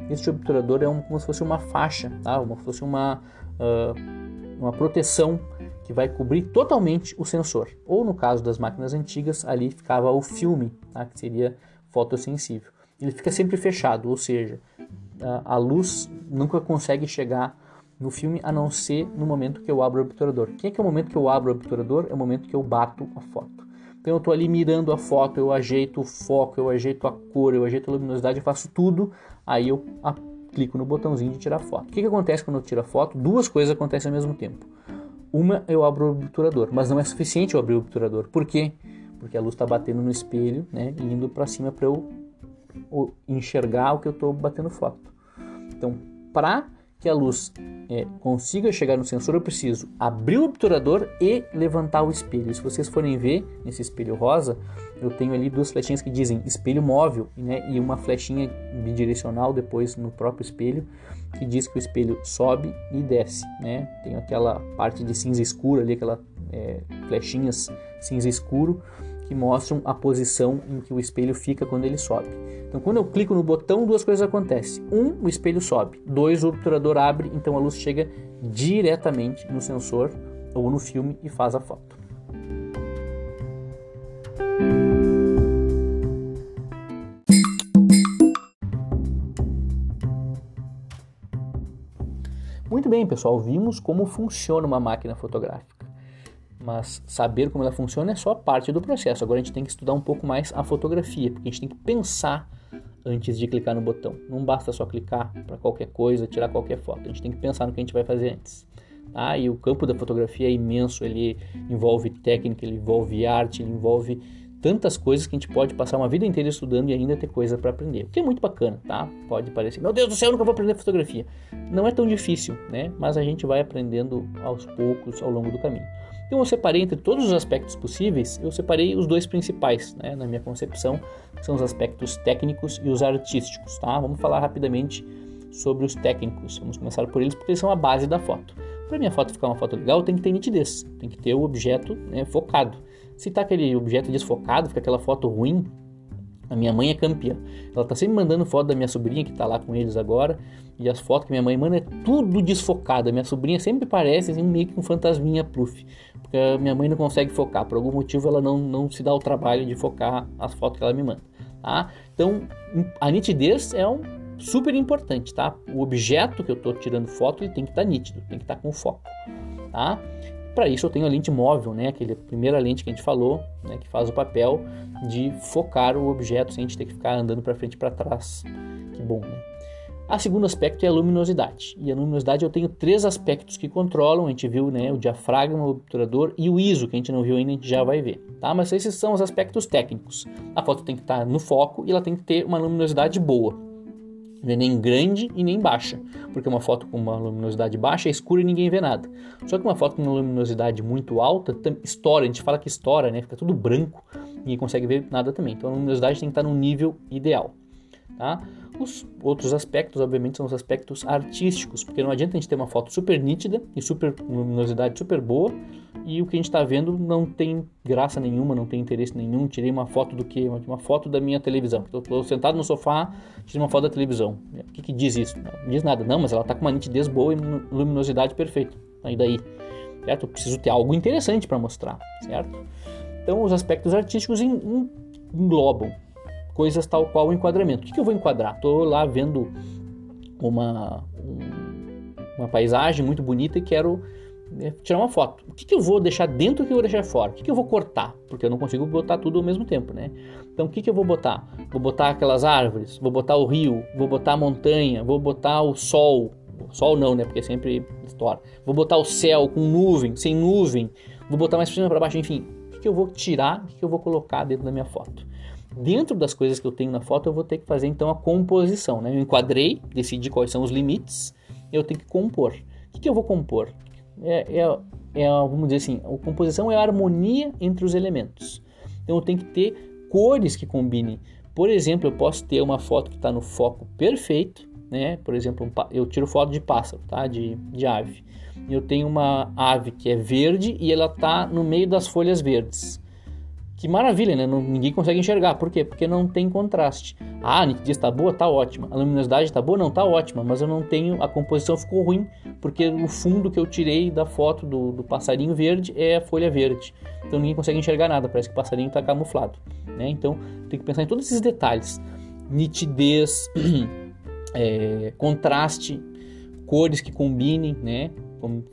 Esse obturador é um, como se fosse uma faixa, tá? Como se fosse uma, uh, uma proteção que vai cobrir totalmente o sensor. Ou no caso das máquinas antigas, ali ficava o filme, tá? Que seria fotossensível. Ele fica sempre fechado, ou seja, a luz nunca consegue chegar no filme a não ser no momento que eu abro o obturador. Quem é que é o momento que eu abro o obturador? É o momento que eu bato a foto. Então eu estou ali mirando a foto, eu ajeito o foco, eu ajeito a cor, eu ajeito a luminosidade, eu faço tudo, aí eu clico no botãozinho de tirar foto. O que, que acontece quando eu tiro a foto? Duas coisas acontecem ao mesmo tempo. Uma, eu abro o obturador, mas não é suficiente eu abrir o obturador. Por quê? Porque a luz está batendo no espelho, né, e indo para cima para eu enxergar o que eu estou batendo foto. Então, para que a luz é, consiga chegar no sensor, eu preciso abrir o obturador e levantar o espelho. Se vocês forem ver nesse espelho rosa, eu tenho ali duas flechinhas que dizem espelho móvel, né, e uma flechinha bidirecional depois no próprio espelho, que diz que o espelho sobe e desce, né? Tem aquela parte de cinza escuro ali, aquelas é, flechinhas cinza escuro, que mostram a posição em que o espelho fica quando ele sobe. Então, quando eu clico no botão, duas coisas acontecem. Um, o espelho sobe. Dois, o obturador abre, então a luz chega diretamente no sensor ou no filme e faz a foto. Muito bem, pessoal, vimos como funciona uma máquina fotográfica. Mas saber como ela funciona é só parte do processo. Agora a gente tem que estudar um pouco mais a fotografia, porque a gente tem que pensar antes de clicar no botão. Não basta só clicar para qualquer coisa, tirar qualquer foto. A gente tem que pensar no que a gente vai fazer antes. Ah, e o campo da fotografia é imenso, ele envolve técnica, ele envolve arte, ele envolve tantas coisas que a gente pode passar uma vida inteira estudando e ainda ter coisa para aprender. O que é muito bacana, tá? Pode parecer, meu Deus do céu, eu nunca vou aprender fotografia. Não é tão difícil, né? Mas a gente vai aprendendo aos poucos, ao longo do caminho. Então eu separei entre todos os aspectos possíveis, eu separei os dois principais, né, na minha concepção, que são os aspectos técnicos e os artísticos, tá? Vamos falar rapidamente sobre os técnicos, vamos começar por eles porque eles são a base da foto. Para minha foto ficar uma foto legal, tem que ter nitidez, tem que ter o objeto, né, focado. Se tá aquele objeto desfocado, fica aquela foto ruim. A minha mãe é campeã, ela tá sempre mandando foto da minha sobrinha que tá lá com eles agora, e as fotos que minha mãe manda é tudo desfocada, minha sobrinha sempre parece assim, meio que um fantasminha pluf, porque a minha mãe não consegue focar, por algum motivo ela não, não se dá o trabalho de focar as fotos que ela me manda, tá? Então a nitidez é um super importante, tá? O objeto que eu tô tirando foto ele tem que estar tá nítido, tem que estar tá com foco, tá? Para isso eu tenho a lente móvel, né? Aquela primeira lente que a gente falou, né? Que faz o papel de focar o objeto sem a gente ter que ficar andando para frente e para trás. Que bom, né? A segundo aspecto é a luminosidade. E a luminosidade eu tenho três aspectos que controlam. A gente viu, né? O diafragma, o obturador e o I S O, que a gente não viu ainda, a gente já vai ver, tá? Mas esses são os aspectos técnicos. A foto tem que estar no foco e ela tem que ter uma luminosidade boa. Nem grande e nem baixa, porque uma foto com uma luminosidade baixa é escura e ninguém vê nada. Só que uma foto com uma luminosidade muito alta estoura, a gente fala que estoura, né? Fica tudo branco e ninguém consegue ver nada também. Então a luminosidade tem que estar num nível ideal, tá? Os outros aspectos, obviamente, são os aspectos artísticos, porque não adianta a gente ter uma foto super nítida e super luminosidade super boa e o que a gente está vendo não tem graça nenhuma, não tem interesse nenhum. Tirei uma foto do quê? Uma foto da minha televisão. Eu estou sentado no sofá, tirei uma foto da televisão. O que, que diz isso? Não diz nada. Não, mas ela está com uma nitidez boa e luminosidade perfeita. Aí daí, certo? Eu preciso ter algo interessante para mostrar, certo? Então, os aspectos artísticos englobam coisas tal qual o enquadramento. O que, que eu vou enquadrar? Estou lá vendo uma, uma paisagem muito bonita e quero tirar uma foto. O que, que eu vou deixar dentro e o que eu vou deixar fora? O que, que eu vou cortar? Porque eu não consigo botar tudo ao mesmo tempo, né? Então o que, que eu vou botar? Vou botar aquelas árvores, vou botar o rio, vou botar a montanha, vou botar o sol, Sol não, né? Porque sempre estoura. Vou botar o céu com nuvem, sem nuvem. Vou botar mais pra cima, pra baixo, enfim. O que eu vou tirar, o que eu vou colocar dentro da minha foto? Dentro das coisas que eu tenho na foto, eu vou ter que fazer, então, a composição, né? Eu enquadrei, decidi quais são os limites, eu tenho que compor. O que eu vou compor? É, é, é, vamos dizer assim, a composição é a harmonia entre os elementos. Então, eu tenho que ter cores que combinem. Por exemplo, eu posso ter uma foto que está no foco perfeito, né? Por exemplo, eu tiro foto de pássaro, tá? De, de ave. Eu tenho uma ave que é verde e ela está no meio das folhas verdes. Que maravilha, né? Não, ninguém consegue enxergar. Por quê? Porque não tem contraste. Ah, a nitidez está boa? Está ótima. A luminosidade está boa? Não, está ótima. Mas eu não tenho... A composição ficou ruim, porque o fundo que eu tirei da foto do, do passarinho verde é a folha verde. Então ninguém consegue enxergar nada. Parece que o passarinho está camuflado, né? Então tem que pensar em todos esses detalhes. Nitidez, é, contraste, cores que combinem, né?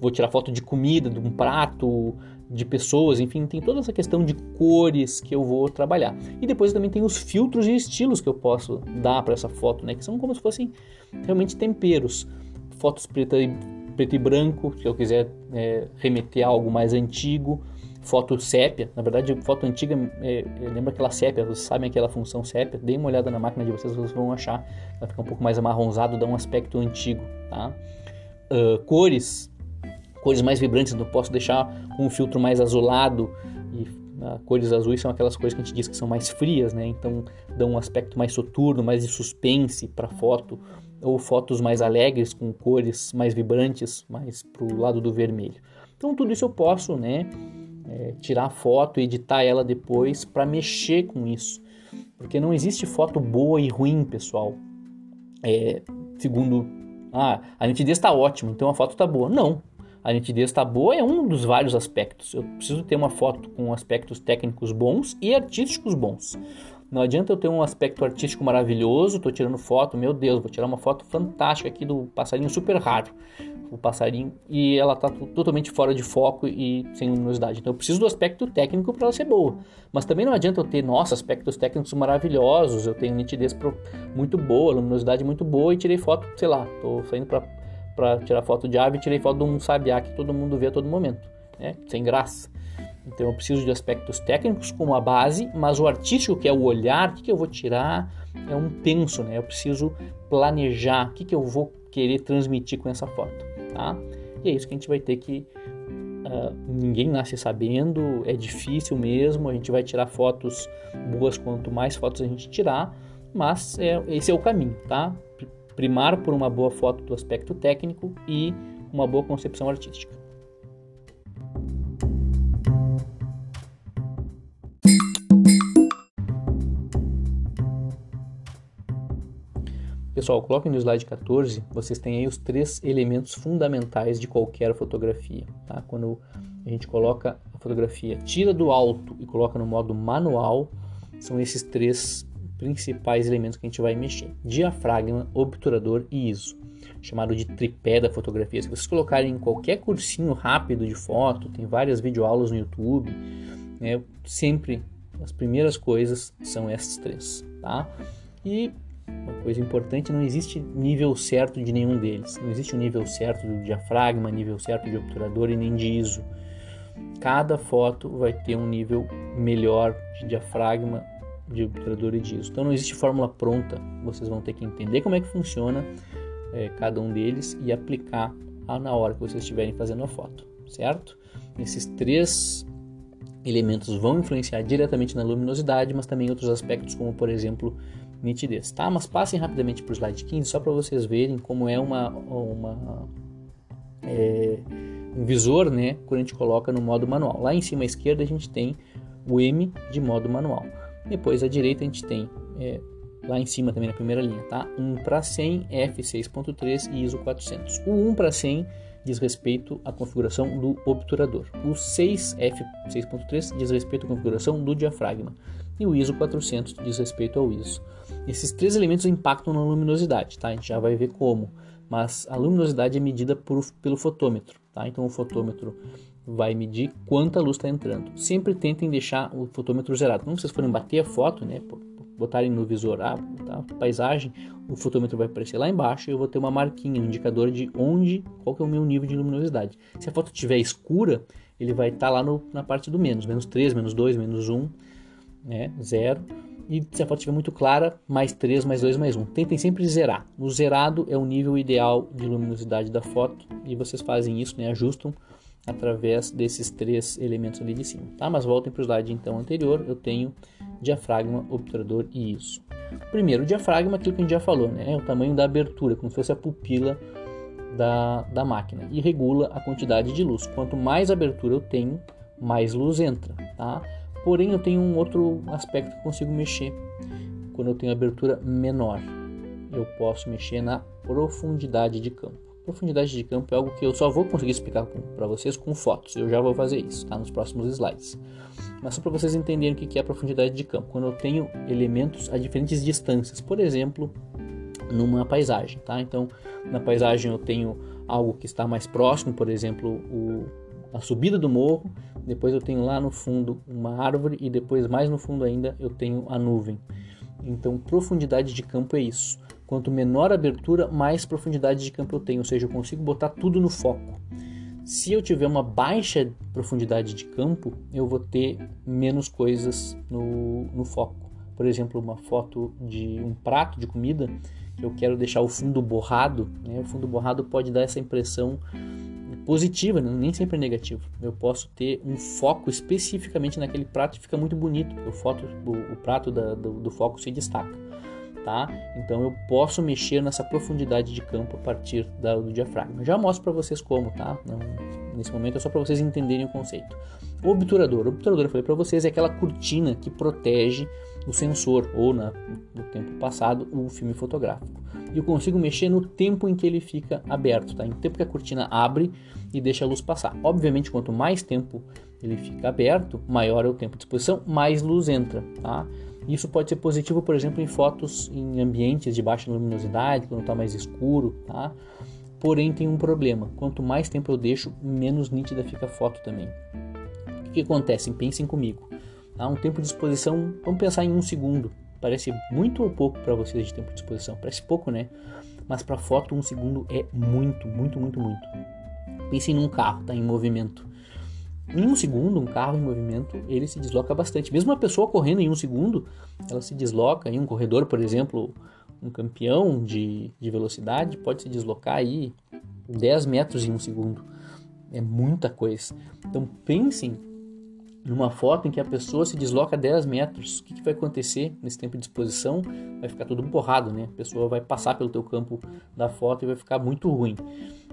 Vou tirar foto de comida, de um prato, de pessoas, enfim, tem toda essa questão de cores que eu vou trabalhar. E depois também tem os filtros e estilos que eu posso dar para essa foto, né? Que são como se fossem realmente temperos. Fotos preto e, preto e branco, se eu quiser é, remeter a algo mais antigo. Foto sépia, na verdade, foto antiga, é, lembra aquela sépia, vocês sabem aquela função sépia? Deem uma olhada na máquina de vocês, vocês vão achar. Ela fica um pouco mais amarronzado, dá um aspecto antigo, tá? Uh, cores... Cores mais vibrantes, não posso deixar com um filtro mais azulado. E ah, cores azuis são aquelas cores que a gente diz que são mais frias, né? Então dão um aspecto mais soturno, mais de suspense para a foto. Ou fotos mais alegres, com cores mais vibrantes, mais para o lado do vermelho. Então tudo isso eu posso, né, é, tirar a foto e editar ela depois para mexer com isso. Porque não existe foto boa e ruim, pessoal. É, segundo, ah, a nitidez está ótima, então a foto está boa. Não. A nitidez está boa é um dos vários aspectos. Eu preciso ter uma foto com aspectos técnicos bons e artísticos bons. Não adianta eu ter um aspecto artístico maravilhoso, estou tirando foto, meu Deus, vou tirar uma foto fantástica aqui do passarinho super raro. O passarinho, e ela está totalmente fora de foco e sem luminosidade. Então eu preciso do aspecto técnico para ela ser boa. Mas também não adianta eu ter, nossa, aspectos técnicos maravilhosos, eu tenho nitidez muito boa, luminosidade muito boa e tirei foto, sei lá, estou saindo para... para tirar foto de ave, tirei foto de um sabiá que todo mundo vê a todo momento, né? Sem graça. Então eu preciso de aspectos técnicos como a base, mas o artístico, que é o olhar, o que, que eu vou tirar, é um penso, né? Eu preciso planejar o que, que eu vou querer transmitir com essa foto, tá? E é isso que a gente vai ter que... Uh, ninguém nasce sabendo, é difícil mesmo, a gente vai tirar fotos boas quanto mais fotos a gente tirar, mas é, esse é o caminho, tá? Primar por uma boa foto do aspecto técnico e uma boa concepção artística. Pessoal, coloquem no slide quatorze, vocês têm aí os três elementos fundamentais de qualquer fotografia, tá? Quando a gente coloca a fotografia, tira do alto e coloca no modo manual, são esses três principais elementos que a gente vai mexer: diafragma, obturador e I S O, chamado de tripé da fotografia. Se vocês colocarem em qualquer cursinho rápido de foto, tem várias videoaulas no YouTube, né, sempre as primeiras coisas são essas três, tá? E uma coisa importante, não existe nível certo de nenhum deles, não existe um nível certo do diafragma, nível certo de obturador e nem de I S O. Cada foto vai ter um nível melhor de diafragma, de obturador e disso. Então não existe fórmula pronta, vocês vão ter que entender como é que funciona é, cada um deles e aplicar a, na hora que vocês estiverem fazendo a foto, certo? Esses três elementos vão influenciar diretamente na luminosidade, mas também outros aspectos como, por exemplo, nitidez, tá? Mas passem rapidamente para o slide quinze, só para vocês verem como é uma... uma é, um visor, né? Quando a gente coloca no modo manual. Lá em cima à esquerda a gente tem o M de modo manual. Depois, à direita, a gente tem, é, lá em cima também na primeira linha, tá? um para cem, F seis ponto três e I S O quatrocentos. O um para cem diz respeito à configuração do obturador. O seis, F seis ponto três, diz respeito à configuração do diafragma. E o I S O quatrocentos diz respeito ao I S O. Esses três elementos impactam na luminosidade, tá? A gente já vai ver como. Mas a luminosidade é medida por, pelo fotômetro, tá? Então, o fotômetro vai medir quanta luz está entrando. Sempre tentem deixar o fotômetro zerado. Quando vocês forem bater a foto, né, botarem no visor a, a paisagem, o fotômetro vai aparecer lá embaixo e eu vou ter uma marquinha, um indicador de onde, qual que é o meu nível de luminosidade. Se a foto estiver escura, ele vai estar tá lá no, na parte do menos, menos três, menos dois, menos um, né, zero. E se a foto estiver muito clara, mais três, mais dois, mais um. Tentem sempre zerar. O zerado é o nível ideal de luminosidade da foto e vocês fazem isso, né, ajustam através desses três elementos ali de cima, tá? Mas voltem para o slide então anterior, eu tenho diafragma, obturador e ISO. Primeiro, o diafragma, aquilo que a gente já falou, né? É o tamanho da abertura, como se fosse a pupila da, da máquina, e regula a quantidade de luz. Quanto mais abertura eu tenho, mais luz entra, tá? Porém, eu tenho um outro aspecto que eu consigo mexer. Quando eu tenho abertura menor, eu posso mexer na profundidade de campo. Profundidade de campo é algo que eu só vou conseguir explicar para vocês com fotos. Eu já vou fazer isso, tá? Nos próximos slides. Mas só para vocês entenderem o que é a profundidade de campo. Quando eu tenho elementos a diferentes distâncias, por exemplo, numa paisagem, tá? Então, na paisagem eu tenho algo que está mais próximo, por exemplo, o, a subida do morro. Depois eu tenho lá no fundo uma árvore e depois mais no fundo ainda eu tenho a nuvem. Então, profundidade de campo é isso. Quanto menor a abertura, mais profundidade de campo eu tenho, ou seja, eu consigo botar tudo no foco. Se eu tiver uma baixa profundidade de campo, eu vou ter menos coisas no, no foco. Por exemplo, uma foto de um prato de comida, que eu quero deixar o fundo borrado, né? O fundo borrado pode dar essa impressão positiva, nem sempre negativa. Eu posso ter um foco especificamente naquele prato e fica muito bonito, porque o, foto, o, o prato da, do, do foco se destaca. Tá? Então eu posso mexer nessa profundidade de campo a partir da, do diafragma. Eu já mostro para vocês como, tá? Não, nesse momento é só para vocês entenderem o conceito. O obturador, o obturador eu falei para vocês, é aquela cortina que protege o sensor ou na, no tempo passado o filme fotográfico. E eu consigo mexer no tempo em que ele fica aberto, tá? No tempo que a cortina abre e deixa a luz passar. Obviamente, quanto mais tempo ele fica aberto, maior é o tempo de exposição, mais luz entra, tá? Isso pode ser positivo, por exemplo, em fotos em ambientes de baixa luminosidade, quando está mais escuro, tá? Porém, tem um problema. Quanto mais tempo eu deixo, menos nítida fica a foto também. O que acontece? Pensem comigo. Tá? Um tempo de exposição, vamos pensar em um segundo. Parece muito ou pouco para vocês de tempo de exposição? Parece pouco, né? Mas para foto, um segundo é muito, muito, muito, muito. Pensem num carro, tá? Em movimento. Em um segundo, um carro em movimento, ele se desloca bastante. Mesmo uma pessoa correndo em um segundo, ela se desloca. Em um corredor, por exemplo, um campeão de, de velocidade pode se deslocar aí dez metros em um segundo. É muita coisa. Então pensem numa foto em que a pessoa se desloca dez metros. O que, que vai acontecer nesse tempo de exposição? Vai ficar tudo borrado, né? A pessoa vai passar pelo teu campo da foto e vai ficar muito ruim.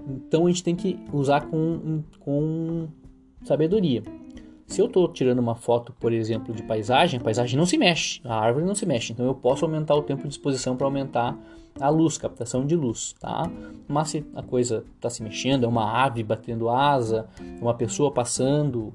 Então a gente tem que usar com... com sabedoria. Se eu estou tirando uma foto, por exemplo, de paisagem, a paisagem não se mexe, a árvore não se mexe, então eu posso aumentar o tempo de exposição para aumentar a luz, captação de luz, tá? Mas se a coisa está se mexendo, é uma ave batendo asa, uma pessoa passando,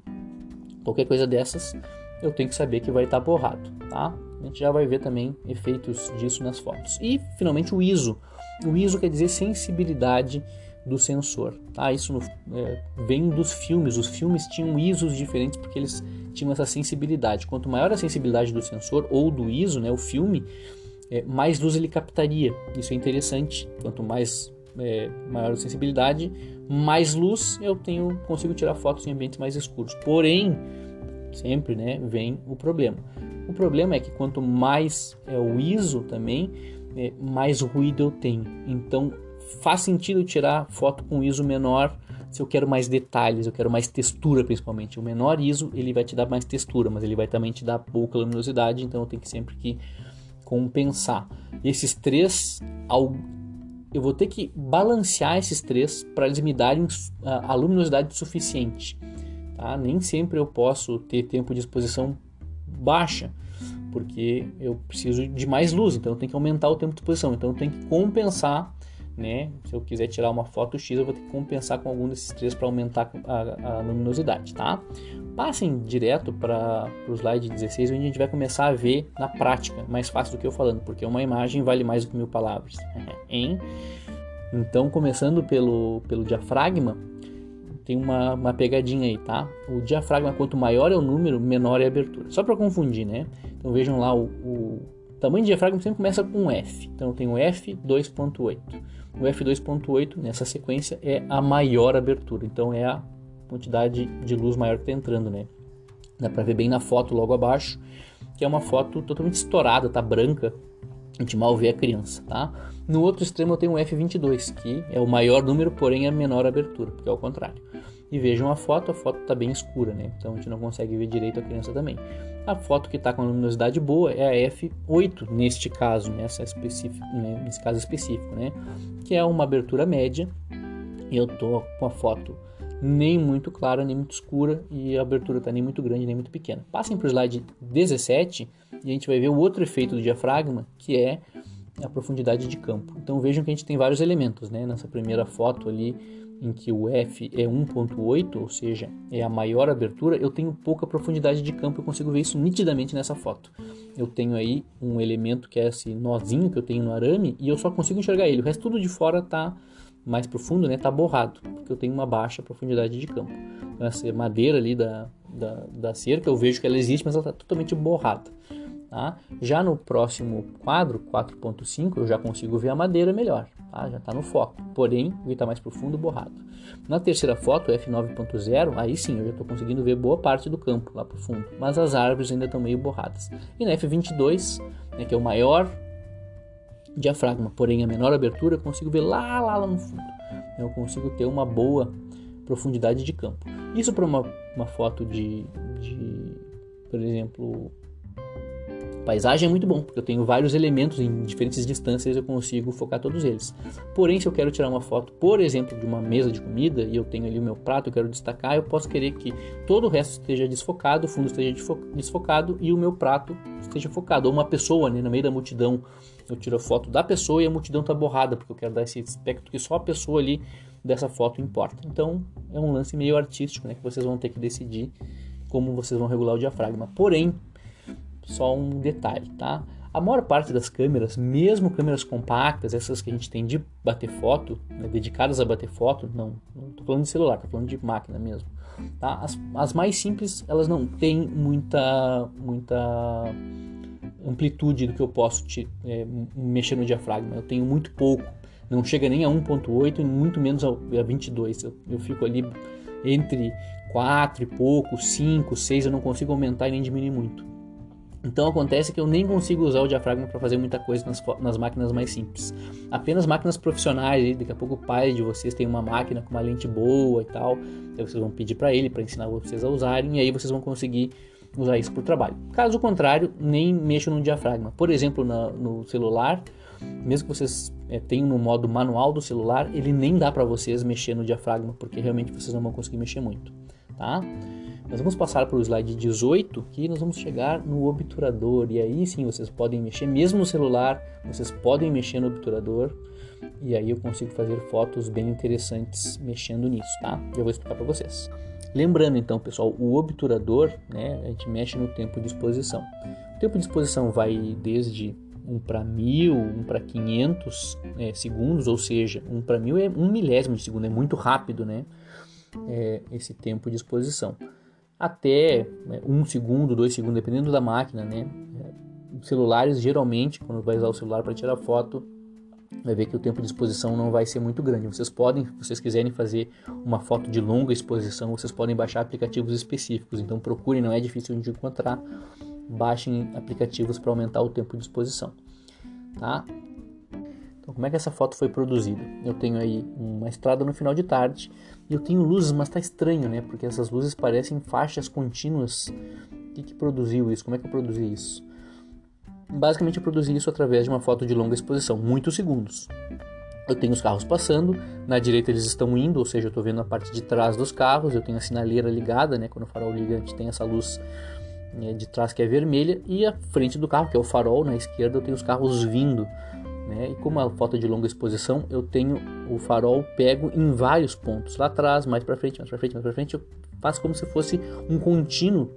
qualquer coisa dessas, eu tenho que saber que vai estar borrado, tá? A gente já vai ver também efeitos disso nas fotos. E, finalmente, o ISO. O ISO quer dizer sensibilidade do sensor, tá? Isso no, é, vem dos filmes. Os filmes tinham ISOs diferentes porque eles tinham essa sensibilidade. Quanto maior a sensibilidade do sensor ou do ISO, né, o filme, é, mais luz ele captaria. Isso é interessante. Quanto mais é, maior a sensibilidade, mais luz eu tenho, consigo tirar fotos em ambientes mais escuros. Porém, sempre, né, vem o problema. O problema é que quanto mais é o ISO também, é, mais ruído eu tenho. Então faz sentido tirar foto com ISO menor se eu quero mais detalhes, eu quero mais textura principalmente. O menor ISO ele vai te dar mais textura, mas ele vai também te dar pouca luminosidade, então eu tenho que sempre que compensar. E esses três, eu vou ter que balancear esses três para eles me darem a luminosidade suficiente. Tá? Nem sempre eu posso ter tempo de exposição baixa, porque eu preciso de mais luz, então eu tenho que aumentar o tempo de exposição, então eu tenho que compensar, né? Se eu quiser tirar uma foto X, eu vou ter que compensar com algum desses três para aumentar a, a luminosidade, tá? Passem direto para o slide dezesseis, onde a gente vai começar a ver na prática, mais fácil do que eu falando, porque uma imagem vale mais do que mil palavras, hein? Então, começando pelo, pelo diafragma, tem uma, uma pegadinha aí, tá? O diafragma, quanto maior é o número, menor é a abertura. Só para confundir, né? Então, vejam lá o, o O tamanho de diafragma sempre começa com F. Então eu tenho F dois ponto oito. O F dois ponto oito nessa sequência é a maior abertura. Então é a quantidade de luz maior que está entrando, né? Dá para ver bem na foto logo abaixo, que é uma foto totalmente estourada, tá branca. A gente mal vê a criança, tá? No outro extremo eu tenho o F vinte e dois, que é o maior número, porém a menor abertura, porque é o contrário. E vejam a foto, a foto está bem escura, né? Então a gente não consegue ver direito a criança também. A foto que está com a luminosidade boa é a F oito, neste caso, nessa específica, né? Nesse caso específico, né? Que é uma abertura média. E eu estou com a foto nem muito clara, nem muito escura, e a abertura está nem muito grande, nem muito pequena. Passem para o slide dezessete e a gente vai ver o outro efeito do diafragma, que é a profundidade de campo. Então vejam que a gente tem vários elementos, né? Nessa primeira foto ali, em que o F é um ponto oito, ou seja, é a maior abertura, eu tenho pouca profundidade de campo, eu consigo ver isso nitidamente nessa foto. Eu tenho aí um elemento que é esse nozinho que eu tenho no arame, e eu só consigo enxergar ele, o resto tudo de fora está mais profundo, né? Tá borrado, porque eu tenho uma baixa profundidade de campo. Então, essa madeira ali da, da, da cerca, eu vejo que ela existe, mas ela está totalmente borrada. Tá? Já no próximo quadro, quatro ponto cinco, eu já consigo ver a madeira melhor, tá? Já está no foco, porém ele está mais profundo, borrado. Na terceira foto, F nove ponto zero, aí sim eu já estou conseguindo ver boa parte do campo lá para o fundo, mas as árvores ainda estão meio borradas. E na F vinte e dois, né, que é o maior diafragma, porém a menor abertura, eu consigo ver lá, lá, lá no fundo. Eu consigo ter uma boa profundidade de campo. Isso para uma, uma foto de, de, por exemplo... paisagem é muito bom, porque eu tenho vários elementos em diferentes distâncias, eu consigo focar todos eles. Porém, se eu quero tirar uma foto, por exemplo, de uma mesa de comida, e eu tenho ali o meu prato, eu quero destacar, eu posso querer que todo o resto esteja desfocado, o fundo esteja desfocado e o meu prato esteja focado. Ou uma pessoa, né, no meio da multidão, eu tiro a foto da pessoa e a multidão está borrada, porque eu quero dar esse aspecto que só a pessoa ali dessa foto importa. Então, é um lance meio artístico, né, que vocês vão ter que decidir como vocês vão regular o diafragma. Porém, só um detalhe, tá? A maior parte das câmeras, mesmo câmeras compactas, essas que a gente tem de bater foto, né, dedicadas a bater foto, não, não tô falando de celular, tô falando de máquina mesmo, tá? As, as mais simples, elas não têm muita, muita amplitude do que eu posso te, é, mexer no diafragma, eu tenho muito pouco, não chega nem a um ponto oito e muito menos a, a vinte e dois, eu, eu fico ali entre quatro e pouco, cinco, seis, eu não consigo aumentar e nem diminuir muito. Então acontece que eu nem consigo usar o diafragma para fazer muita coisa nas, nas máquinas mais simples. Apenas máquinas profissionais, daqui a pouco o pai de vocês tem uma máquina com uma lente boa e tal, aí vocês vão pedir para ele, para ensinar vocês a usarem, e aí vocês vão conseguir usar isso para o trabalho. Caso contrário, nem mexo no diafragma. Por exemplo, na, no celular, mesmo que vocês é, tenham no modo manual do celular, ele nem dá para vocês mexer no diafragma, porque realmente vocês não vão conseguir mexer muito, tá? Nós vamos passar para o slide dezoito, que nós vamos chegar no obturador. E aí sim, vocês podem mexer, mesmo no celular, vocês podem mexer no obturador. E aí eu consigo fazer fotos bem interessantes mexendo nisso, tá? Eu vou explicar para vocês. Lembrando então, pessoal, o obturador, né, a gente mexe no tempo de exposição. O tempo de exposição vai desde um para mil, um para quinhentos é, segundos, ou seja, um para mil é um milésimo de segundo, é muito rápido, né? É, esse tempo de exposição. Até um segundo, dois segundos, dependendo da máquina, né? Celulares, geralmente, quando vai usar o celular para tirar foto, vai ver que o tempo de exposição não vai ser muito grande. Vocês podem, se vocês quiserem fazer uma foto de longa exposição, vocês podem baixar aplicativos específicos. Então procurem, não é difícil de encontrar. Baixem aplicativos para aumentar o tempo de exposição, tá? Então, como é que essa foto foi produzida? Eu tenho aí uma estrada no final de tarde. E eu tenho luzes, mas tá estranho, né? Porque essas luzes parecem faixas contínuas. O que, que produziu isso? Como é que eu produzi isso? Basicamente eu produzi isso através de uma foto de longa exposição, muitos segundos. Eu tenho os carros passando, na direita eles estão indo, ou seja, eu estou vendo a parte de trás dos carros, eu tenho a sinaleira ligada, né? Quando o farol liga, a gente tem essa luz né, de trás que é vermelha, e a frente do carro, que é o farol, na esquerda eu tenho os carros vindo. Né? E como é uma foto de longa exposição, eu tenho o farol pego em vários pontos, lá atrás, mais para frente, mais para frente, mais para frente, eu faço como se fosse um contínuo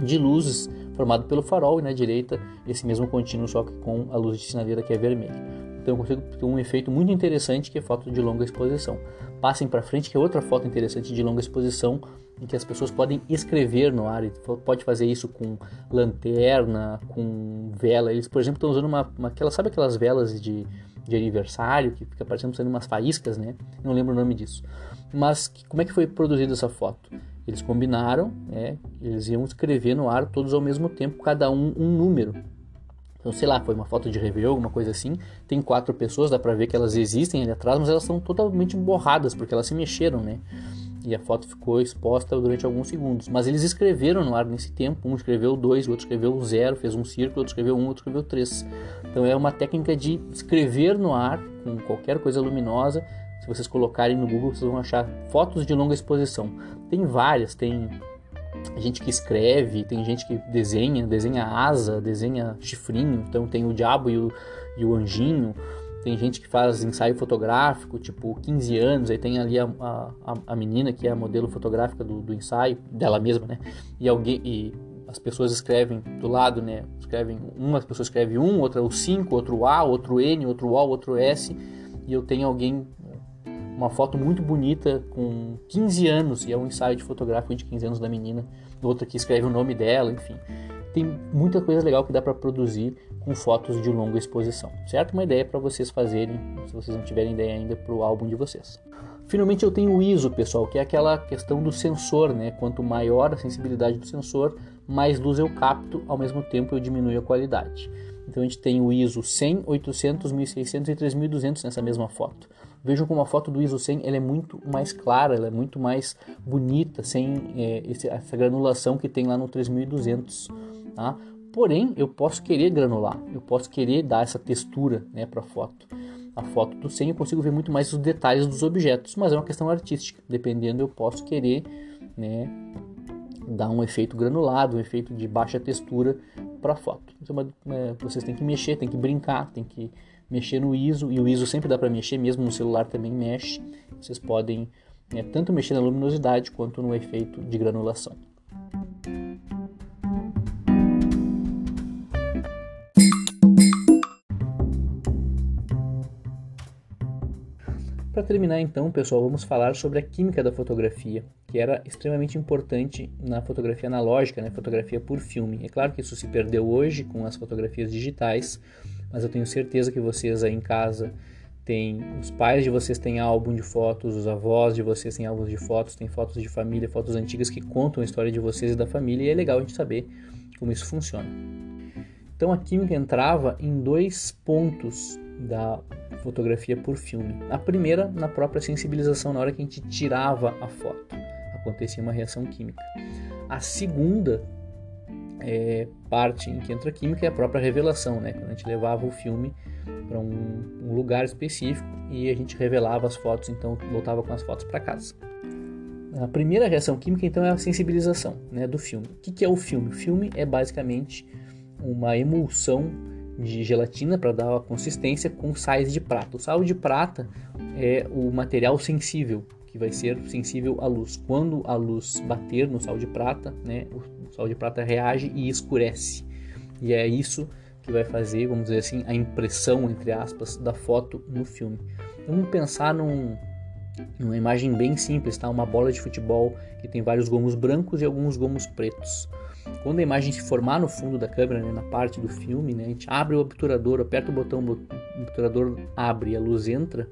de luzes formado pelo farol e na direita esse mesmo contínuo só que com a luz de sinaleira que é vermelha. Então eu consigo ter um efeito muito interessante que é foto de longa exposição. Passem para frente que é outra foto interessante de longa exposição em que as pessoas podem escrever no ar, pode fazer isso com lanterna, com vela. Eles, por exemplo, estão usando uma, uma aquela, sabe aquelas velas de, de aniversário que fica parecendo sendo umas faíscas, né? Não lembro o nome disso. Mas que, como é que foi produzida essa foto? Eles combinaram, né? Eles iam escrever no ar todos ao mesmo tempo, cada um um número. Então, sei lá, foi uma foto de review, alguma coisa assim. Tem quatro pessoas, dá pra ver que elas existem ali atrás, mas elas são totalmente borradas, porque elas se mexeram, né? E a foto ficou exposta durante alguns segundos. Mas eles escreveram no ar nesse tempo. Um escreveu dois, o outro escreveu zero, fez um círculo, outro escreveu um, outro escreveu três. Então, é uma técnica de escrever no ar com qualquer coisa luminosa. Se vocês colocarem no Google, vocês vão achar fotos de longa exposição. Tem várias, tem... gente que escreve, tem gente que desenha, desenha asa, desenha chifrinho, então tem o diabo e o, e o anjinho, tem gente que faz ensaio fotográfico, tipo quinze anos, aí tem ali a, a, a menina que é a modelo fotográfica do, do ensaio, dela mesma, né, e, alguém, e as pessoas escrevem do lado, né, escrevem, uma pessoa escreve um, outra o cinco, outro A, outro N, outro O, outro S, e eu tenho alguém... uma foto muito bonita com quinze anos, e é um ensaio de fotográfico de quinze anos da menina, outra que escreve o nome dela, enfim. Tem muita coisa legal que dá para produzir com fotos de longa exposição, certo? Uma ideia para vocês fazerem, se vocês não tiverem ideia ainda, para o álbum de vocês. Finalmente eu tenho o I S O, pessoal, que é aquela questão do sensor, né? Quanto maior a sensibilidade do sensor, mais luz eu capto, ao mesmo tempo eu diminuo a qualidade. Então a gente tem o I S O cem, oitocentos, mil e seiscentos e três mil e duzentos nessa mesma foto. Vejam como a foto do I S O cem ela é muito mais clara, ela é muito mais bonita, sem é, esse, essa granulação que tem lá no três mil e duzentos. Tá? Porém, eu posso querer granular, eu posso querer dar essa textura, né, para a foto. A foto do cem eu consigo ver muito mais os detalhes dos objetos, mas é uma questão artística. Dependendo, eu posso querer, né, dar um efeito granulado, um efeito de baixa textura para a foto. Então, é, vocês têm que mexer, têm que brincar, têm que mexer no I S O, e o I S O sempre dá para mexer, mesmo no celular também mexe. Vocês podem, né, tanto mexer na luminosidade quanto no efeito de granulação. Para terminar então, pessoal, vamos falar sobre a química da fotografia, que era extremamente importante na fotografia analógica, né, fotografia por filme. É claro que isso se perdeu hoje com as fotografias digitais, mas eu tenho certeza que vocês aí em casa têm, os pais de vocês têm álbum de fotos, os avós de vocês têm álbuns de fotos, têm fotos de família, fotos antigas que contam a história de vocês e da família, e é legal a gente saber como isso funciona. Então a química entrava em dois pontos da fotografia por filme. A primeira, na própria sensibilização, na hora que a gente tirava a foto, acontecia uma reação química. A segunda é, parte em que entra a química é a própria revelação, né? Quando a gente levava o filme para um, um lugar específico e a gente revelava as fotos, então voltava com as fotos para casa. A primeira reação química, então, é a sensibilização, né, do filme. O que, que é o filme? O filme é basicamente uma emulsão de gelatina para dar a consistência com sais de prata. O sal de prata é o material sensível, que vai ser sensível à luz. Quando a luz bater no sal de prata, né, o sal de prata reage e escurece. E é isso que vai fazer, vamos dizer assim, a impressão, entre aspas, da foto no filme. Vamos pensar num, numa imagem bem simples, tá? Uma bola de futebol que tem vários gomos brancos e alguns gomos pretos. Quando a imagem se formar no fundo da câmera, né, na parte do filme, né, a gente abre o obturador, aperta o botão, o obturador abre e a luz entra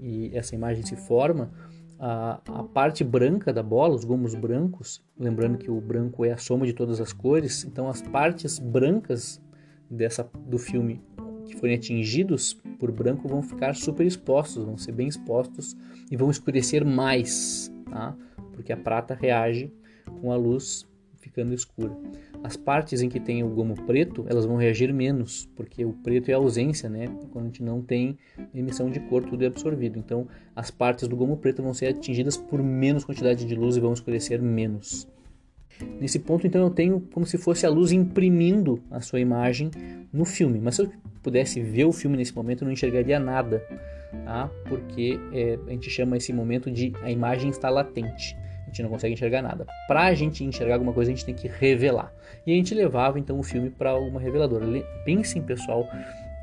e essa imagem se forma, a, a parte branca da bola, os gomos brancos, lembrando que o branco é a soma de todas as cores, então as partes brancas dessa, do filme que forem atingidos por branco vão ficar super expostos, vão ser bem expostos e vão escurecer mais, tá? Porque a prata reage com a luz ficando escura. As partes em que tem o gomo preto, elas vão reagir menos, porque o preto é a ausência, né? Quando a gente não tem emissão de cor, tudo é absorvido. Então, as partes do gomo preto vão ser atingidas por menos quantidade de luz e vão escurecer menos. Nesse ponto, então, eu tenho como se fosse a luz imprimindo a sua imagem no filme. Mas se eu pudesse ver o filme nesse momento, eu não enxergaria nada, tá? Porque é, a gente chama esse momento de a imagem está latente. A gente não consegue enxergar nada. Para a gente enxergar alguma coisa, a gente tem que revelar. E a gente levava, então, o filme para uma reveladora. Pensem, pessoal,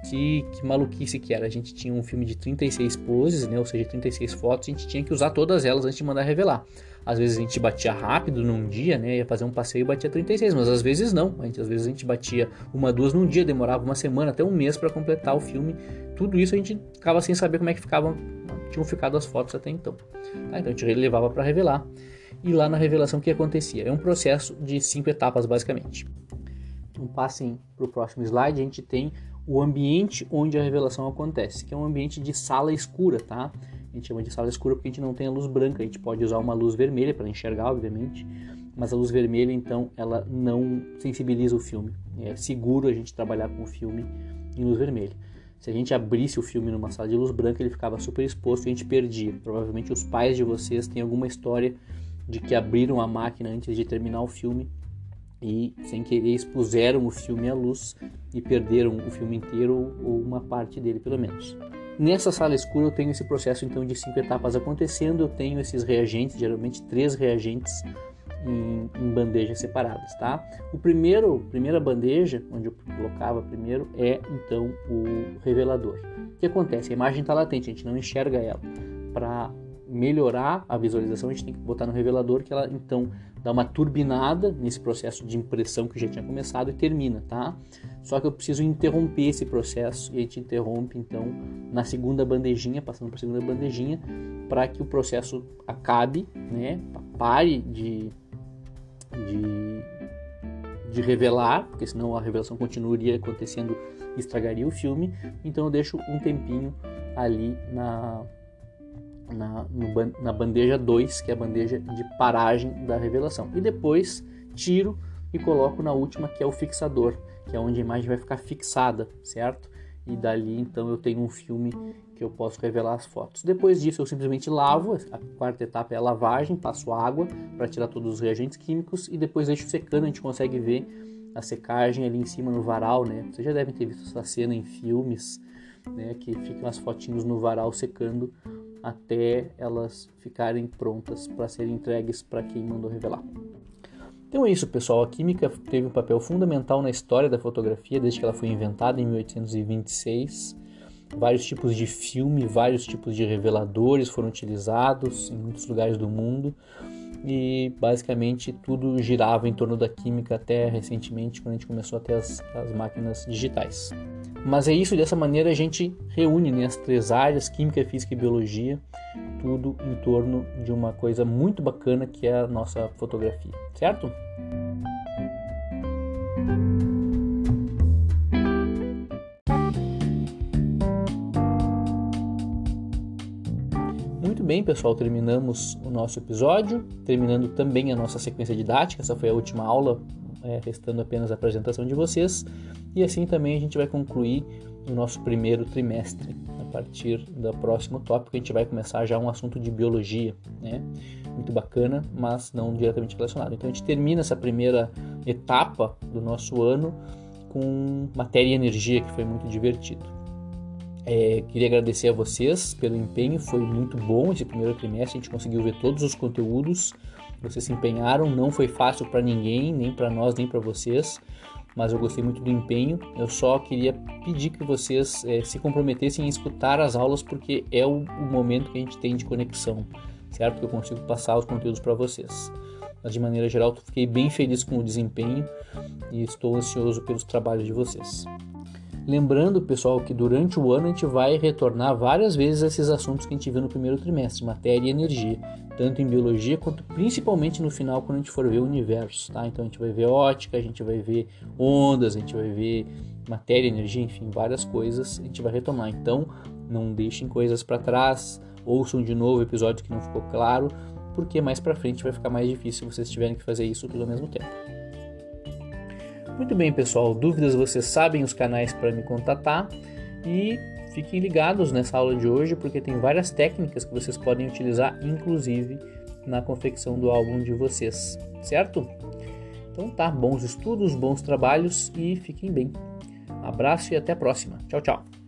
que, que maluquice que era. A gente tinha um filme de trinta e seis poses, né? Ou seja, trinta e seis fotos, a gente tinha que usar todas elas antes de mandar revelar. Às vezes a gente batia rápido num dia, né? Ia fazer um passeio e batia trinta e seis, mas às vezes não. A gente, às vezes a gente batia uma, duas num dia, demorava uma semana, até um mês para completar o filme. Tudo isso a gente ficava sem saber como é que ficavam, tinham ficado as fotos até então. Tá? Então a gente levava para revelar. E lá na revelação o que acontecia? É um processo de cinco etapas, basicamente. Então passem para o próximo slide. A gente tem o ambiente onde a revelação acontece, que é um ambiente de sala escura, tá? A gente chama de sala escura porque a gente não tem a luz branca. A gente pode usar uma luz vermelha para enxergar, obviamente, mas a luz vermelha, então, ela não sensibiliza o filme. É seguro a gente trabalhar com o filme em luz vermelha. Se a gente abrisse o filme numa sala de luz branca, ele ficava super exposto e a gente perdia. Provavelmente os pais de vocês têm alguma história de que abriram a máquina antes de terminar o filme e, sem querer, expuseram o filme à luz e perderam o filme inteiro ou uma parte dele, pelo menos. Nessa sala escura eu tenho esse processo, então, de cinco etapas acontecendo. Eu tenho esses reagentes, geralmente três reagentes em, em bandejas separadas, tá? O primeiro, primeira bandeja, onde eu colocava primeiro, é, então, o revelador. O que acontece? A imagem está latente, a gente não enxerga ela. Para melhorar a visualização, a gente tem que botar no revelador, que ela então dá uma turbinada nesse processo de impressão que já tinha começado e termina, tá? Só que eu preciso interromper esse processo, e a gente interrompe então na segunda bandejinha, passando para a segunda bandejinha, para que o processo acabe, né? Pare de, de, de revelar, porque senão a revelação continuaria acontecendo e estragaria o filme. Então eu deixo um tempinho ali na... Na, no, na bandeja dois, que é a bandeja de paragem da revelação. E depois tiro e coloco na última, que é o fixador, que é onde a imagem vai ficar fixada, certo? E dali, então, eu tenho um filme que eu posso revelar as fotos. Depois disso, eu simplesmente lavo. A quarta etapa é a lavagem, passo água para tirar todos os reagentes químicos e depois deixo secando. A gente consegue ver a secagem ali em cima no varal, né? Vocês já devem ter visto essa cena em filmes, né? Que ficam as fotinhos no varal secando até elas ficarem prontas para serem entregues para quem mandou revelar. Então é isso, pessoal. A química teve um papel fundamental na história da fotografia desde que ela foi inventada em mil oitocentos e vinte e seis. Vários tipos de filme, vários tipos de reveladores foram utilizados em muitos lugares do mundo e basicamente tudo girava em torno da química até recentemente, quando a gente começou a ter as, as máquinas digitais. Mas é isso, dessa maneira a gente reúne, né, as três áreas, química, física e biologia, tudo em torno de uma coisa muito bacana que é a nossa fotografia, certo? Bem, pessoal, terminamos o nosso episódio, terminando também a nossa sequência didática. Essa foi a última aula, é, restando apenas a apresentação de vocês, e assim também a gente vai concluir o nosso primeiro trimestre. A partir do próximo tópico a gente vai começar já um assunto de biologia, né? Muito bacana, mas não diretamente relacionado. Então a gente termina essa primeira etapa do nosso ano com matéria e energia, que foi muito divertido. É, queria agradecer a vocês pelo empenho, foi muito bom esse primeiro trimestre, a gente conseguiu ver todos os conteúdos, vocês se empenharam, não foi fácil para ninguém, nem para nós, nem para vocês, mas eu gostei muito do empenho. Eu só queria pedir que vocês é, se comprometessem em escutar as aulas, porque é o, o momento que a gente tem de conexão, certo? Que eu consigo passar os conteúdos para vocês. Mas de maneira geral, eu fiquei bem feliz com o desempenho e estou ansioso pelos trabalhos de vocês. Lembrando, pessoal, que durante o ano a gente vai retornar várias vezes a esses assuntos que a gente viu no primeiro trimestre, matéria e energia, tanto em biologia quanto principalmente no final, quando a gente for ver o universo, tá? Então a gente vai ver óptica, a gente vai ver ondas, a gente vai ver matéria, energia, enfim, várias coisas a gente vai retomar. Então não deixem coisas para trás, ouçam de novo episódios que não ficou claro, porque mais para frente vai ficar mais difícil se vocês tiverem que fazer isso tudo ao mesmo tempo. Muito bem, pessoal, dúvidas vocês sabem os canais para me contatar e fiquem ligados nessa aula de hoje, porque tem várias técnicas que vocês podem utilizar, inclusive na confecção do álbum de vocês, certo? Então tá, bons estudos, bons trabalhos e fiquem bem. Abraço e até a próxima. Tchau, tchau!